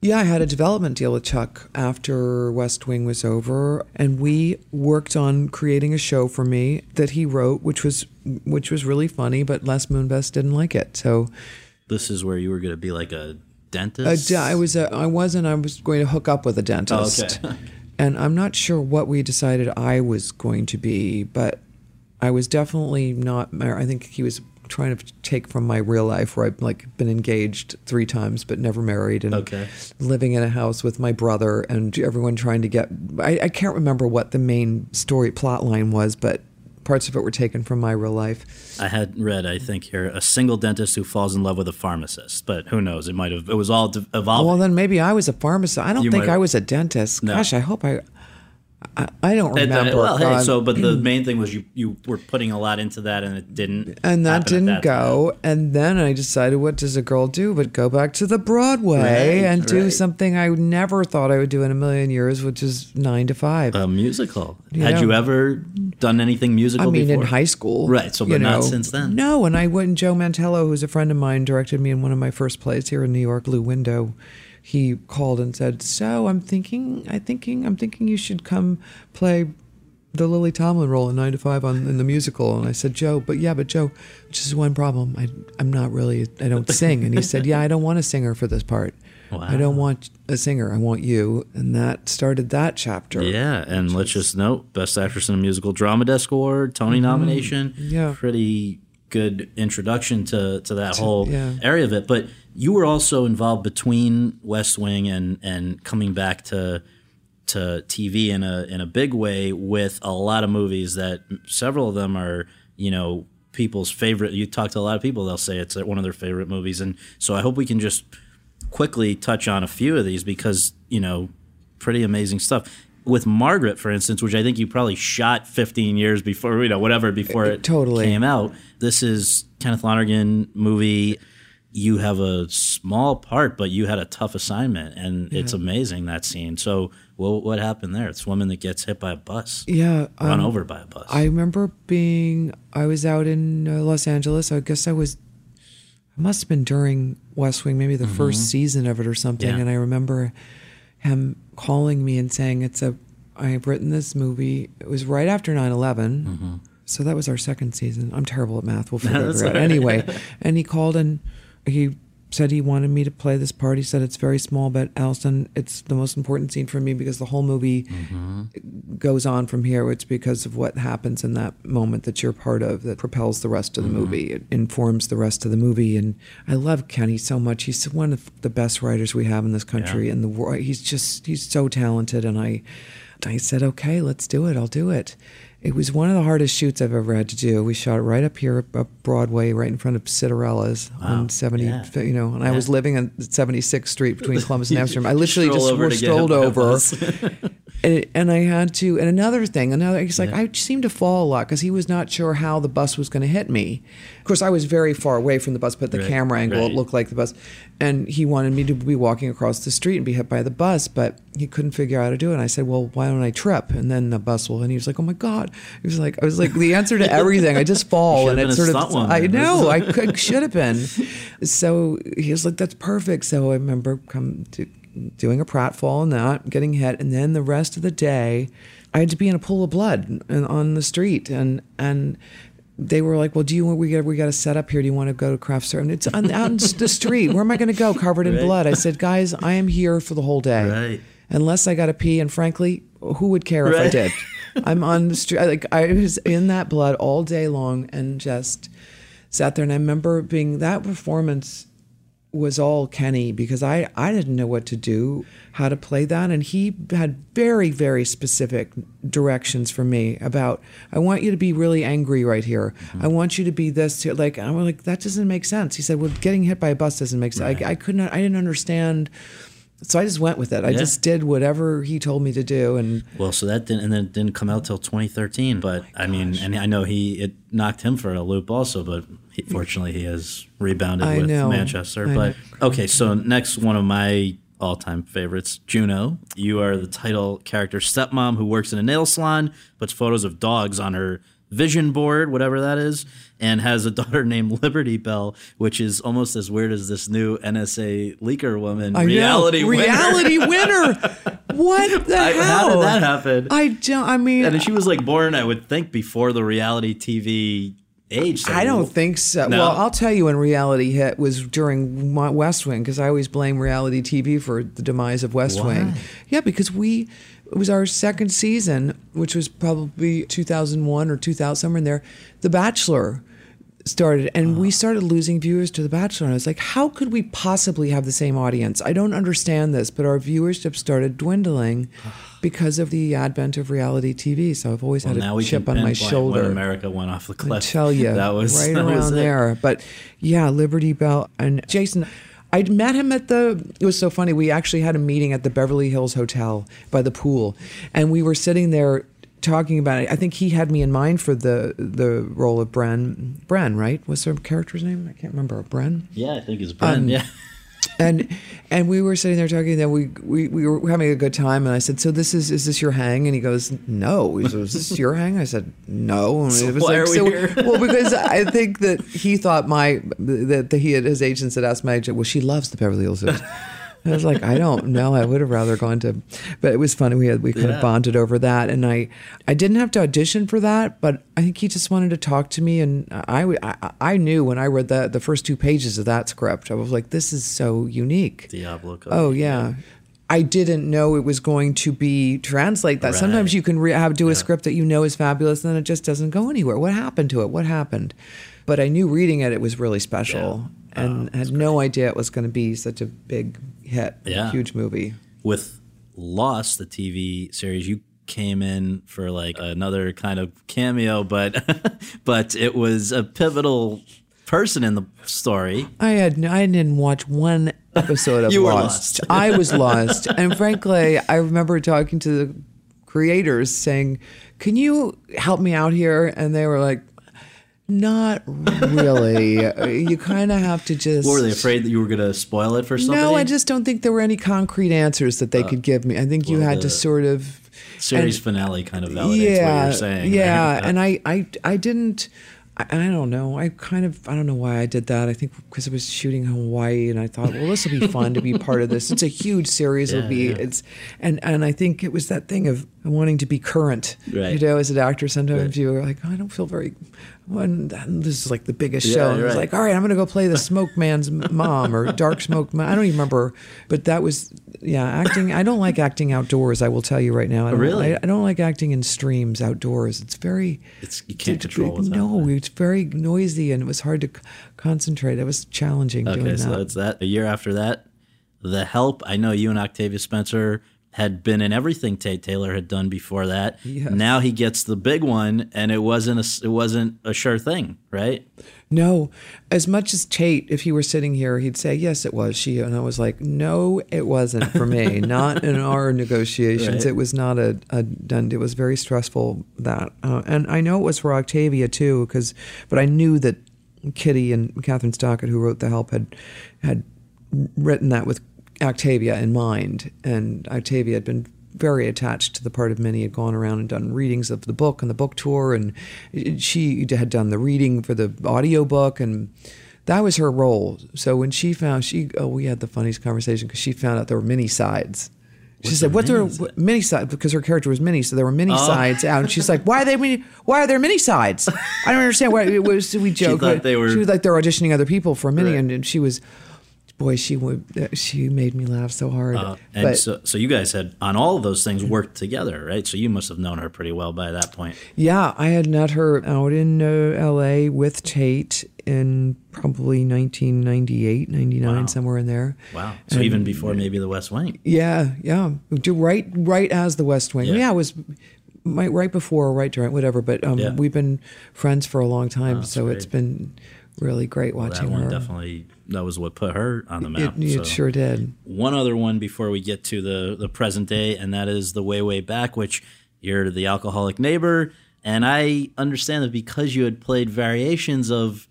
Yeah, I had a development deal with Chuck after West Wing was over, and we worked on creating a show for me that he wrote, which was which was really funny, but Les Moonves didn't like it. So this is where you were going to be like a dentist? A, I was a, I wasn't. I was going to hook up with a dentist. Oh, okay. And I'm not sure what we decided I was going to be, but I was definitely not. I think he was trying to take from my real life, where I've like been engaged three times but never married, and okay. living in a house with my brother, and everyone trying to get. I, I can't remember what the main story plot line was, but parts of it were taken from my real life. I had read, I think, here a single dentist who falls in love with a pharmacist, but who knows? It might have. It was all de- evolving. Well, then maybe I was a pharmacist. I don't you think I was a dentist. No. Gosh, I hope I. I, I don't remember. And, uh, well, hey, so, but the main thing was you, you were putting a lot into that, and it didn't. And that didn't that go. Time. And then I decided, what does a girl do but go back to the Broadway right, and right. do something I never thought I would do in a million years, which is nine to five. A musical. You Had know? you ever done anything musical? I mean, before? In high school, right? So, but not know, since then. No, and I went. And Joe Mantello, who's a friend of mine, directed me in one of my first plays here in New York, Blue Window. He called and said, so I'm thinking, I thinking, I'm thinking you should come play the Lily Tomlin role in nine to five on, in the musical. And I said, Joe, but yeah, but Joe, just one problem. I, I'm not really, I don't sing. And he said, yeah, I don't want a singer for this part. Wow. I don't want a singer. I want you. And that started that chapter. Yeah. And let's just note, Best Actress in a Musical Drama Desk Award, Tony mm-hmm. nomination. Yeah. Pretty good introduction to, to that to, whole yeah. area of it. But you were also involved between West Wing and, and coming back to to T V in a in a big way with a lot of movies that several of them are, you know, people's favorite. You talk to a lot of people, they'll say it's one of their favorite movies. And so I hope we can just quickly touch on a few of these because, you know, pretty amazing stuff. With Margaret, for instance, which I think you probably shot fifteen years before, you know, whatever, before it totally. came out. This is Kenneth Lonergan movie. You have a small part, but you had a tough assignment, and yeah. it's amazing, that scene. So well, what happened there? It's a woman that gets hit by a bus. Yeah. Run um, over by a bus. I remember being, I was out in uh, Los Angeles. I guess I was, I must have been during West Wing, maybe the mm-hmm. first season of it or something. Yeah. And I remember him calling me and saying, it's a, I've written this movie. It was right after nine eleven. Mm-hmm. So that was our second season. I'm terrible at math. We'll figure it out. Anyway, and he called and he said he wanted me to play this part. He said, it's very small, but Allison, it's the most important scene for me because the whole movie mm-hmm. goes on from here. It's because of what happens in that moment that you're part of that propels the rest of the mm-hmm. movie. It informs the rest of the movie. And I love Kenny so much. He's one of the best writers we have in this country and yeah. the world. He's just, he's so talented. And I, I said, okay, let's do it. I'll do it. It was one of the hardest shoots I've ever had to do. We shot it right up here, up Broadway, right in front of Cinderella's wow. on seventy, yeah. you know, and yeah. I was living on seventy-sixth Street between Columbus and Amsterdam. I literally just over strolled over. and, and I had to, and another thing, another, it's like, yeah. I seemed to fall a lot because he was not sure how the bus was going to hit me. Of course, I was very far away from the bus, but the right. camera angle, right. it looked like the bus. And he wanted me to be walking across the street and be hit by the bus, but he couldn't figure out how to do it. And I said, well, why don't I trip? And then the bus will, and he was like, oh my God. It was like, I was like, the answer to everything. I just fall. And it's sort of, one, I know, I could, should have been. So he was like, that's perfect. So I remember come to doing a pratfall and that, getting hit. And then the rest of the day, I had to be in a pool of blood and on the street. And, and they were like, well, do you want, we got, we got to set up here. Do you want to go to craft service? It's on, out in the street. Where am I going to go? Covered in right. blood. I said, guys, I am here for the whole day. Right. Unless I got to pee. And frankly, who would care right. if I did? I'm on the street, like I was in that blood all day long and just sat there. And I remember being, that performance was all Kenny because I, I didn't know what to do, how to play that. And he had very, very specific directions for me about, I want you to be really angry right here. Mm-hmm. I want you to be this here. Like, I was like, that doesn't make sense. He said, well, getting hit by a bus doesn't make sense. Right. I, I could not, I didn't understand. So I just went with it. I yeah. just did whatever he told me to do, and well, so that didn't, and then it didn't come out till twenty thirteen. But oh I mean, and I know he it knocked him for a loop also, but he, fortunately he has rebounded I with know. Manchester. I but know. Okay, so next one of my all-time favorites, Juno. You are the title character stepmom who works in a nail salon, puts photos of dogs on her vision board, whatever that is, and has a daughter named Liberty Bell, which is almost as weird as this new N S A leaker woman. I reality know. Winner. Reality winner. What the I, hell? How did that happen? I don't, I mean. And she was like born, I would think, before the reality T V age. So I don't well, think so. No. Well, I'll tell you when reality hit was during West Wing, because I always blame reality T V for the demise of West Why? Wing. Yeah, because we... It was our second season, which was probably two thousand one or two thousand, somewhere in there. The Bachelor started, and oh. we started losing viewers to The Bachelor. And I was like, how could we possibly have the same audience? I don't understand this, but our viewership started dwindling because of the advent of reality T V. So I've always well, had a chip on my shoulder. When America went off the cliff. I tell you, that was, right that around was there. But yeah, Liberty Bell and Jason... I met him at the, it was so funny, we actually had a meeting at the Beverly Hills Hotel by the pool, and we were sitting there talking about it. I think he had me in mind for the the role of Bren, Bren, right? What's her character's name? I can't remember. Bren? Yeah, I think it's Bren, um, yeah. and and we were sitting there talking, and then we, we, we were having a good time, and I said, so this is, is this your hang? And he goes, no. He goes, is this your hang? I said, no. And so it was why like, are we so, here? Well, because I think that he thought my, that he had, his agents had asked my agent, well, she loves the Beverly Hills. I was like, I don't know. I would have rather gone to, but it was funny. We had, we kind yeah. of bonded over that. And I, I didn't have to audition for that, but I think he just wanted to talk to me. And I, I, I knew when I read the, the first two pages of that script, I was like, this is so unique. Diablo Cody. Oh yeah. yeah. I didn't know it was going to be translate that. Right. Sometimes you can re- have, do a yeah. script that you know is fabulous, and then it just doesn't go anywhere. What happened to it? What happened? But I knew reading it, it was really special yeah. and oh, had great. No idea it was going to be such a big hit, yeah. huge movie. With Lost, the T V series, you came in for like another kind of cameo, but but it was a pivotal person in the story. I had I didn't watch one episode of you Lost. Were lost. I was lost, and frankly, I remember talking to the creators saying, "Can you help me out here?" And they were like, not really. You kind of have to just... What, were they afraid that you were going to spoil it for somebody? No, I just don't think there were any concrete answers that they uh, could give me. I think well, you had to sort of... Series and, finale kind of validates yeah, what you're saying. Yeah, and I, I, I didn't... I, I don't know. I kind of... I don't know why I did that. I think because I was shooting Hawaii, and I thought, well, this will be fun to be part of this. It's a huge series. Yeah, it'll be... Yeah. It's and, and I think it was that thing of wanting to be current. Right. You know, as an actor, sometimes right. you're like, oh, I don't feel very... When, this is like the biggest yeah, show. And it was right. like, all right, I'm going to go play the Smoke Man's mom or Dark Smoke Man. I don't even remember. But that was, yeah, acting. I don't like acting outdoors, I will tell you right now. I don't, really? I, I don't like acting in streams outdoors. It's very... It's, you can't it's, control it. No, happening. It's very noisy, and it was hard to c- concentrate. It was challenging okay, doing so that. Okay, so it's that. A year after that, The Help. I know you and Octavia Spencer... had been in everything Tate Taylor had done before that. Yes. Now he gets the big one, and it wasn't a, it wasn't a sure thing, right? No. As much as Tate, if he were sitting here, he'd say, yes, it was she. And I was like, no, it wasn't for me. Not in our negotiations. Right. It was not a, a done deal. It was very stressful, that. Uh, and I know it was for Octavia, too, because, but I knew that Kitty and Catherine Stockett, who wrote The Help, had had written that with Octavia in mind, and Octavia had been very attached to the part of Minnie, had gone around and done readings of the book and the book tour, and she had done the reading for the audiobook, and that was her role. So when she found, she oh, we had the funniest conversation because she found out there were many sides. She What's said, "What's there what, many sides?" Because her character was Minnie, so there were many oh. sides out. And she's like, "Why are they? Many, why are there many sides? I don't understand." Why it was we joke? She, they were, she was like they're auditioning other people for Minnie, right. and, and she was. Boy, she would, she made me laugh so hard. Uh, and but, so, so you guys had, on all of those things, worked together, right? So you must have known her pretty well by that point. Yeah, I had met her out in uh, L A with Tate in probably nineteen ninety-eight, ninety-nine, wow. somewhere in there. Wow. So and, even before maybe The West Wing. Yeah, yeah. Right right as The West Wing. Yeah, yeah it was my, right before, right during, whatever. But um, yeah. we've been friends for a long time, oh, so great. It's been really great watching well, that one her. Definitely... That was what put her on the map. It, it so. Sure did. One other one before we get to the, the present day, and that is The Way, Way Back, which you're the alcoholic neighbor. And I understand that because you had played variations of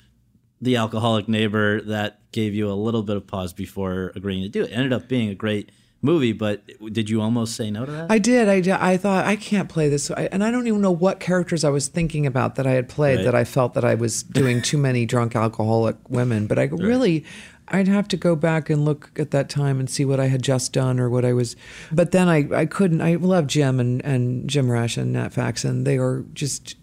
The Alcoholic Neighbor, that gave you a little bit of pause before agreeing to do it. It ended up being a great movie, but did you almost say no to that? I did. I, did. I thought, I can't play this. I, and I don't even know what characters I was thinking about that I had played right. that I felt that I was doing too many drunk alcoholic women. But I right. really, I'd have to go back and look at that time and see what I had just done or what I was. But then I, I couldn't. I love Jim and, and Jim Rash and Nat Faxon. They are just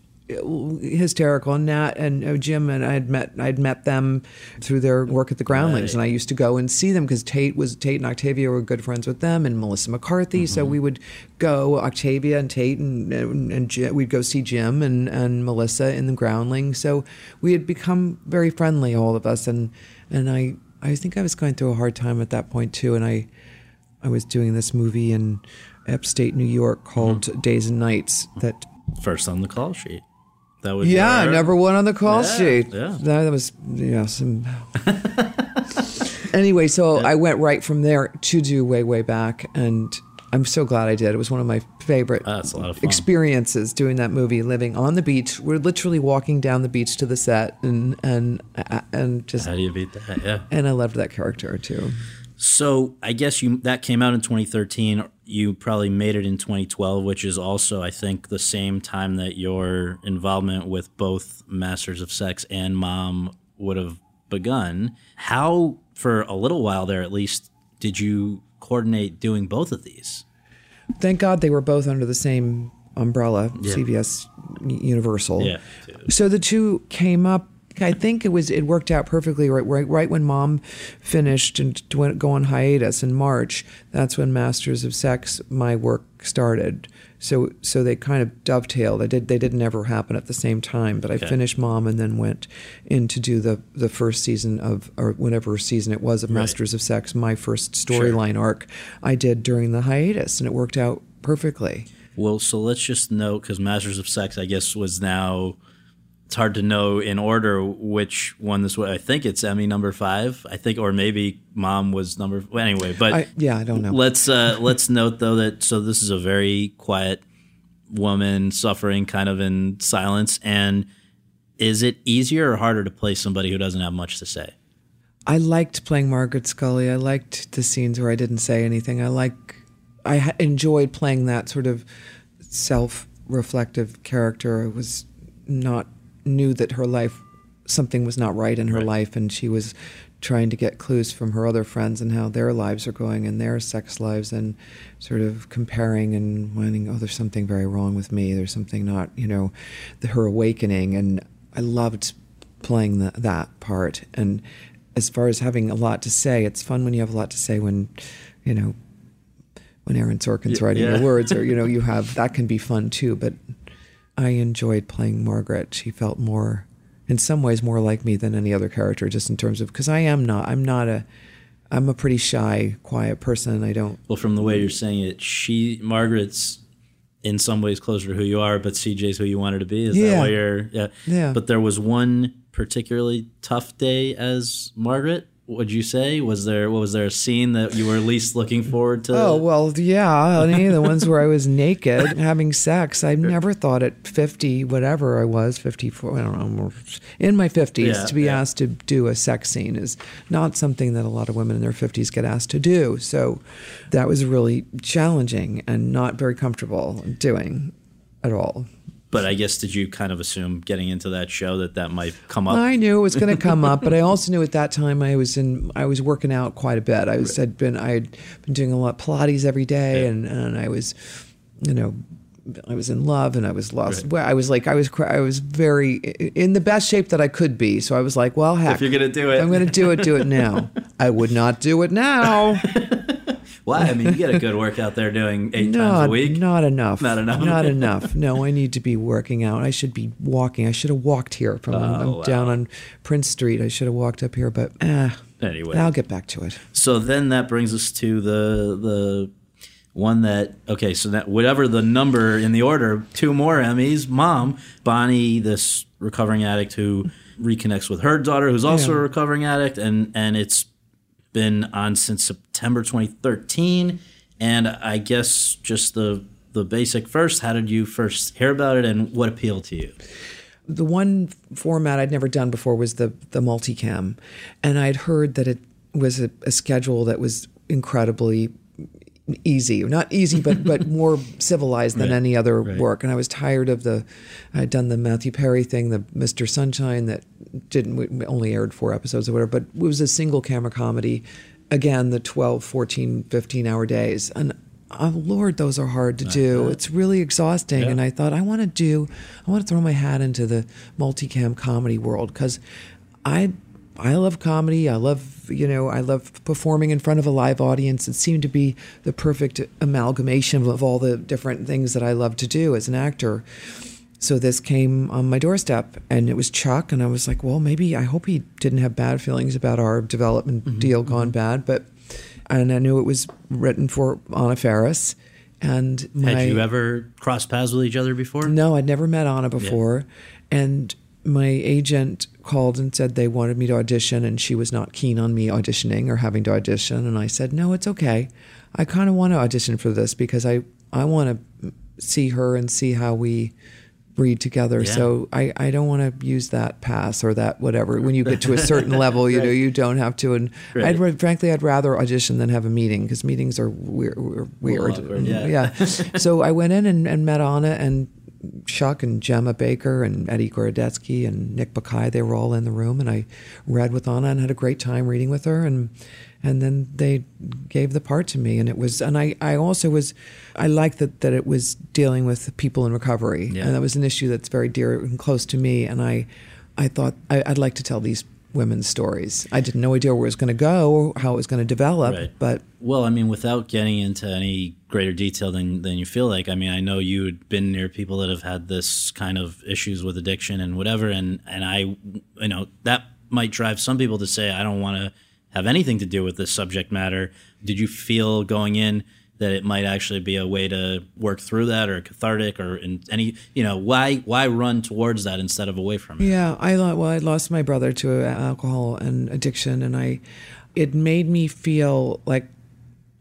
hysterical, and Nat and Jim and I had met I'd met them through their work at the Groundlings, right. and I used to go and see them because Tate was Tate and Octavia were good friends with them, and Melissa McCarthy. Mm-hmm. So we would go Octavia and Tate and and, and Jim, we'd go see Jim and, and Melissa in the Groundlings. So we had become very friendly, all of us, and and I I think I was going through a hard time at that point too, and I I was doing this movie in upstate New York called mm-hmm. Days and Nights that first on the call sheet. That would yeah, number one on the call yeah, sheet. Yeah. That was, yeah, some. Anyway, so yeah. I went right from there to do Way, Way Back, and I'm so glad I did. It was one of my favorite oh, that's a lot of fun. Experiences doing that movie, living on the beach. We're literally walking down the beach to the set, and and and just. How do you beat that? Yeah. And I loved that character, too. So I guess you that came out in twenty thirteen. You probably made it in twenty twelve, which is also, I think, the same time that your involvement with both Masters of Sex and Mom would have begun. How, for a little while there at least, did you coordinate doing both of these? Thank God they were both under the same umbrella, yeah. C B S Universal. Yeah. So the two came up. I think it was it worked out perfectly right, right right when Mom finished and went go on hiatus in March. That's when Masters of Sex, my work, started. So so they kind of dovetailed. I did they didn't ever happen at the same time, but okay. I finished Mom and then went in to do the, the first season of or whatever season it was of right. Masters of Sex, my first storyline sure. arc I did during the hiatus, and it worked out perfectly. Well, so let's just note, because Masters of Sex, I guess, was now it's hard to know in order which one this was. I think it's Emmy number five, I think, or maybe Mom was number. Well, anyway, but I, yeah, I don't know. Let's uh, let's note though that so this is a very quiet woman suffering kind of in silence. And is it easier or harder to play somebody who doesn't have much to say? I liked playing Margaret Scully. I liked the scenes where I didn't say anything. I like I enjoyed playing that sort of self-reflective character. It was not. Knew that her life, something was not right in her right. life, and she was trying to get clues from her other friends and how their lives are going and their sex lives, and sort of comparing and finding, oh, there's something very wrong with me. There's something not, you know, the, her awakening. And I loved playing the, that part. And as far as having a lot to say, it's fun when you have a lot to say when, you know, when Aaron Sorkin's yeah, writing yeah. your words, or, you know, you have, that can be fun too, but I enjoyed playing Margaret. She felt more, in some ways, more like me than any other character, just in terms of, because I am not, I'm not a, I'm a pretty shy, quiet person. I don't. Well, from the way you're saying it, she Margaret's in some ways closer to who you are, but C J's who you wanted to be. Is yeah. that why you're? Yeah. yeah. But there was one particularly tough day as Margaret. Would you say was there? What was there a scene that you were least looking forward to? Oh well, yeah, any of the ones where I was naked having sex. I never thought at fifty, whatever I was, fifty-four, I don't know, in my fifties, yeah, to be yeah. asked to do a sex scene is not something that a lot of women in their fifties get asked to do. So that was really challenging and not very comfortable doing at all. But I guess, did you kind of assume getting into that show that that might come up? I knew it was going to come up, but I also knew at that time I was in, I was working out quite a bit. I was, I'd been, I had been doing a lot of Pilates every day, yeah. and, and I was, you know, I was in love, and I was lost. Right. I was like, I was, I was very in the best shape that I could be. So I was like, well, heck, if you're going to do it, I'm going to do it. Do it now. I would not do it now. Why? I mean, you get a good workout there doing eight not, times a week. Not enough. Not enough. Not enough. No, I need to be working out. I should be walking. I should have walked here from oh, wow. down on Prince Street. I should have walked up here, but eh, anyway, I'll get back to it. So then that brings us to the the one that, okay, so that whatever the number in the order, two more Emmys, Mom, Bonnie, this recovering addict who reconnects with her daughter, who's also yeah. a recovering addict, and, and it's been on since September twenty thirteen, and I guess just the the basic first, how did you first hear about it and what appealed to you? The one format I'd never done before was the the multicam, and I'd heard that it was a, a schedule that was incredibly easy, not easy, but but more civilized than right, any other right. work. And I was tired of the, I'd done the Matthew Perry thing, the Mister Sunshine that didn't, only aired four episodes or whatever, but it was a single camera comedy. Again, the twelve, fourteen, fifteen hour days. And oh Lord, those are hard to do. It's really exhausting. Yeah. And I thought, I want to do, I want to throw my hat into the multicam comedy world, because I I love comedy. I love, you know, I love performing in front of a live audience. It seemed to be the perfect amalgamation of all the different things that I love to do as an actor. So this came on my doorstep, and it was Chuck. And I was like, well, maybe, I hope he didn't have bad feelings about our development mm-hmm. deal gone mm-hmm. bad. But, and I knew it was written for Anna Faris. And my, had you ever crossed paths with each other before? No, I'd never met Anna before. Yeah. And my agent called and said they wanted me to audition, and she was not keen on me auditioning or having to audition. And I said, no, it's okay. I kind of want to audition for this because I, I want to see her and see how we read together. Yeah. So I, I don't want to use that pass or that whatever. When you get to a certain level, you right. know, you don't have to. And right. I'd, frankly, I'd rather audition than have a meeting, because meetings are weird. weird. Awkward, yeah. yeah. So I went in and, and met Anna and Chuck and Gemma Baker and Eddie Gorodetsky and Nick Bakay, they were all in the room, and I read with Anna and had a great time reading with her, and and then they gave the part to me, and it was, and I, I also was, I liked that, that it was dealing with people in recovery, yeah. and that was an issue that's very dear and close to me, and I, I thought, I, I'd like to tell these women's stories. I didn't no idea where it was going to go, how it was going to develop, right. but... Well, I mean, without getting into any greater detail than, than you feel like, I mean, I know you had been near people that have had this kind of issues with addiction and whatever, and, and I, you know, that might drive some people to say, I don't want to have anything to do with this subject matter. Did you feel going in that it might actually be a way to work through that, or cathartic, or in any, you know, why why run towards that instead of away from it? Yeah, I well, I lost my brother to alcohol and addiction, and I, it made me feel like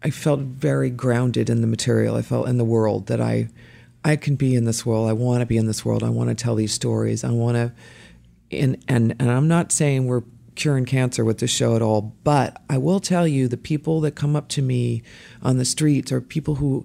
I felt very grounded in the material. I felt in the world that I, I can be in this world. I want to be in this world. I want to tell these stories. I want to, and and and I'm not saying we're curing cancer with this show at all, but I will tell you, the people that come up to me on the streets are people who,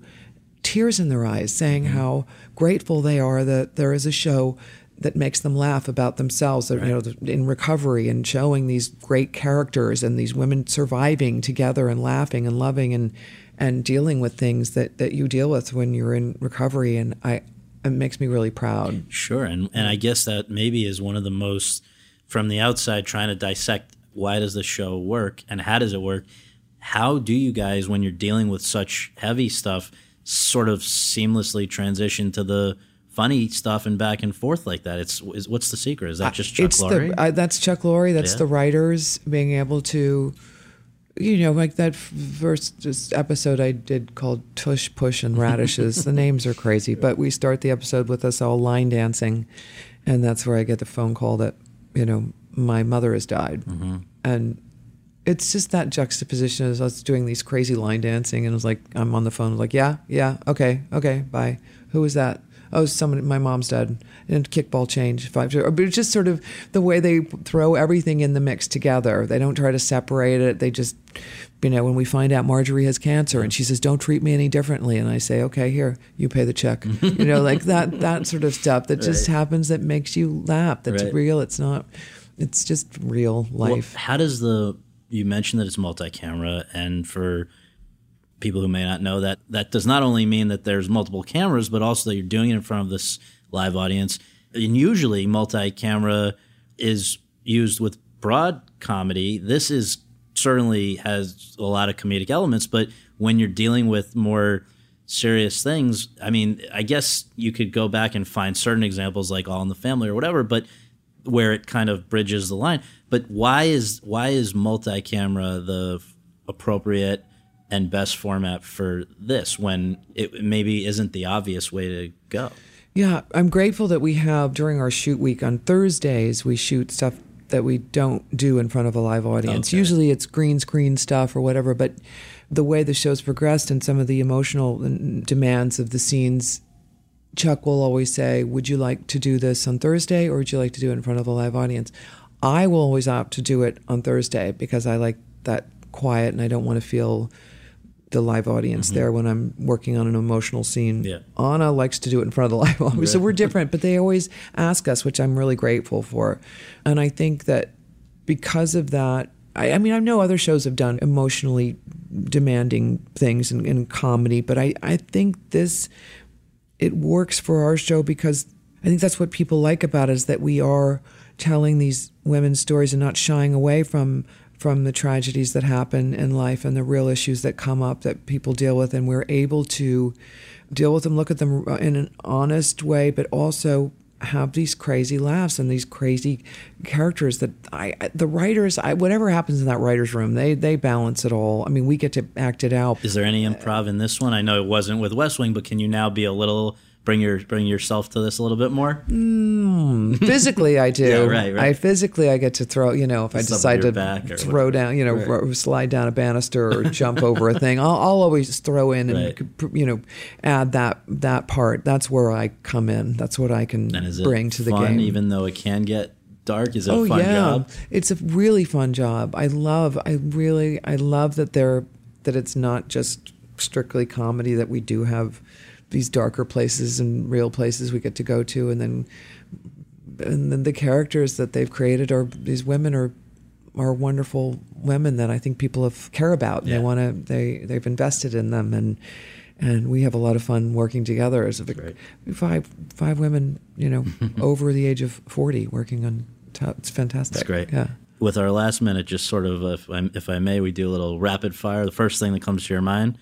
tears in their eyes, saying mm-hmm. how grateful they are that there is a show that makes them laugh about themselves, right. you know, in recovery, and showing these great characters and these women surviving together and laughing and loving and and dealing with things that that you deal with when you're in recovery, and I it makes me really proud. Sure, and and I guess that maybe is one of the most, from the outside, trying to dissect, why does the show work and how does it work? How do you guys, when you're dealing with such heavy stuff, sort of seamlessly transition to the funny stuff and back and forth like that? It's is, what's the secret? Is that just Chuck Lorre? The, uh, that's Chuck Lorre. That's yeah. the writers being able to you know, like that first just episode I did called Tush, Push, and Radishes. The names are crazy, but we start the episode with us all line dancing, and that's where I get the phone call that, you know, my mother has died. Mm-hmm. And it's just that juxtaposition as us doing these crazy line dancing, and it was like, I'm on the phone, like, yeah, yeah, okay, okay, bye. Who was that? Oh, someone, my mom's dead, and kickball change, five, two, but it's just sort of the way they throw everything in the mix together. They don't try to separate it. They just, you know, when we find out Marjorie has cancer and she says, don't treat me any differently. And I say, okay, here, you pay the check, you know, like that, that sort of stuff that right. just happens, that makes you laugh. That's right. real. It's not, it's just real life. Well, how does the, you mentioned that it's multi-camera, and for people who may not know that, that does not only mean that there's multiple cameras, but also that you're doing it in front of this live audience. And usually multi-camera is used with broad comedy. This is certainly has a lot of comedic elements, but when you're dealing with more serious things, I mean, I guess you could go back and find certain examples like All in the Family or whatever, but where it kind of bridges the line. But why is why is multi-camera the appropriate and best format for this when it maybe isn't the obvious way to go? Yeah, I'm grateful that we have, during our shoot week on Thursdays, we shoot stuff that we don't do in front of a live audience. Okay. Usually it's green screen stuff or whatever, but the way the show's progressed and some of the emotional demands of the scenes, Chuck will always say, would you like to do this on Thursday or would you like to do it in front of a live audience? I will always opt to do it on Thursday because I like that quiet and I don't want to feel the live audience mm-hmm. there when I'm working on an emotional scene. Yeah. Anna likes to do it in front of the live audience. Right. So we're different, but they always ask us, which I'm really grateful for. And I think that because of that, I, I mean, I know other shows have done emotionally demanding things in, in comedy, but I, I think this, it works for our show because I think that's what people like about it, is that we are telling these women's stories and not shying away from from the tragedies that happen in life and the real issues that come up that people deal with. And we're able to deal with them, look at them in an honest way, but also have these crazy laughs and these crazy characters that I, the writers, I, whatever happens in that writer's room, they they balance it all. I mean, we get to act it out. Is there any improv in this one? I know it wasn't with West Wing, but can you now be a little... Bring your bring yourself to this a little bit more? Mm, physically, I do. yeah, right, right. I physically, I get to throw, you know, if I decide to throw whatever. down, you know, right. ro- slide down a banister or jump over a thing, I'll, I'll always throw in right. and, you know, add that that part. That's where I come in. That's what I can and is it bring to fun, the game. Even though it can get dark, is it oh, a fun yeah. job? It's a really fun job. I love, I really, I love that they're, that it's not just strictly comedy, that we do have these darker places and real places we get to go to, and then and then the characters that they've created are these women are are wonderful women that I think people have care about. And yeah. They want to they they've invested in them, and and we have a lot of fun working together as a right. five five women, you know, over the age of forty working on top. It's fantastic. It's great. Yeah. With our last minute, just sort of if I if I may, we do a little rapid fire. The first thing that comes to your mind.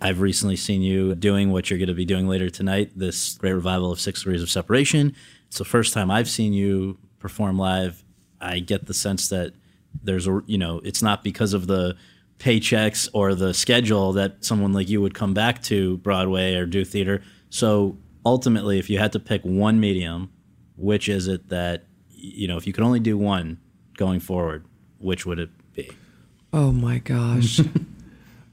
I've recently seen you doing what you're going to be doing later tonight, this great revival of Six Degrees of Separation. It's the first time I've seen you perform live. I get the sense that there's a, you know, it's not because of the paychecks or the schedule that someone like you would come back to Broadway or do theater. So ultimately, if you had to pick one medium, which is it that, you know, if you could only do one going forward, which would it be? Oh my gosh.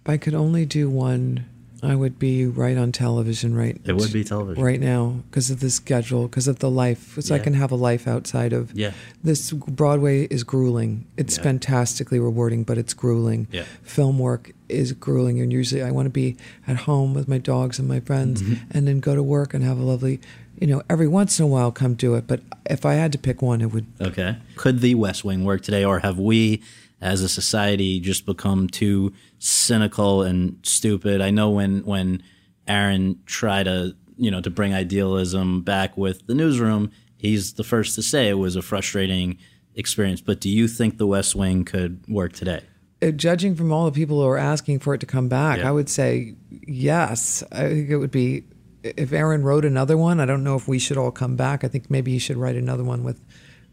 If I could only do one, I would be right on television right now. It would be television. Right now, because of the schedule, because of the life. Because yeah. I can have a life outside of yeah. this. Broadway is grueling. It's yeah. fantastically rewarding, but it's grueling. Yeah. Film work is grueling. And usually I want to be at home with my dogs and my friends mm-hmm. and then go to work and have a lovely, you know, every once in a while come do it. But if I had to pick one, it would. Okay. Could the West Wing work today, or have we as a society just become too cynical and stupid? I know when when Aaron tried to, you know, to bring idealism back with the newsroom, he's the first to say it was a frustrating experience. But do you think the West Wing could work today? Uh, judging from all the people who are asking for it to come back, yeah. I would say yes. I think it would be, if Aaron wrote another one, I don't know if we should all come back. I think maybe he should write another one with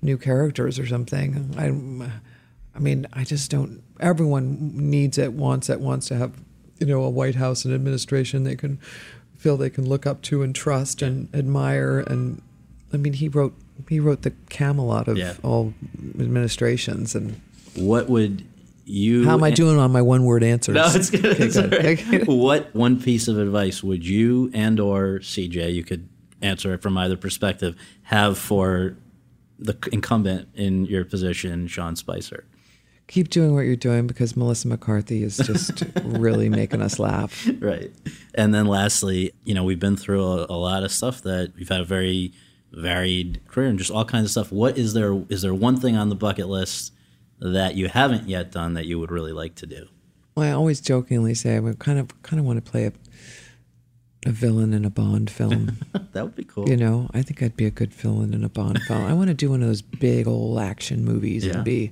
new characters or something. I I mean, I just don't, everyone needs it, wants it, wants to have, you know, a White House and administration they can feel they can look up to and trust and admire. And I mean, he wrote, he wrote the Camelot of yeah. all administrations. And what would you, how am I doing on my one word answers? No, it's good. Okay, it's good. Right. What one piece of advice would you and or C J, you could answer it from either perspective, have for the incumbent in your position, Sean Spicer? Keep doing what you're doing, because Melissa McCarthy is just really making us laugh. Right. And then lastly, you know, we've been through a, a lot of stuff that we've had a very varied career and just all kinds of stuff. What is there, is there one thing on the bucket list that you haven't yet done that you would really like to do? Well, I always jokingly say I would kind of, kind of want to play a, a villain in a Bond film. That would be cool. You know, I think I'd be a good villain in a Bond film. I want to do one of those big old action movies yeah. and be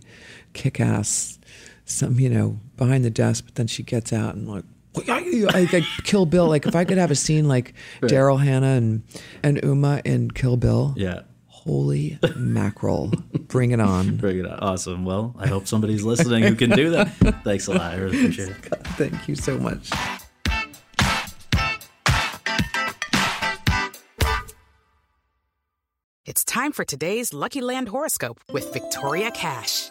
kick-ass, some, you know, behind the desk, but then she gets out and like, I Kill Bill. Like if I could have a scene like right. Daryl Hannah and, and Uma in Kill Bill. Yeah. Holy mackerel. Bring it on. Bring it on. Awesome. Well, I hope somebody's listening who can do that. Thanks a lot. I really appreciate it. God, thank you so much. It's time for today's Lucky Land horoscope with Victoria Cash.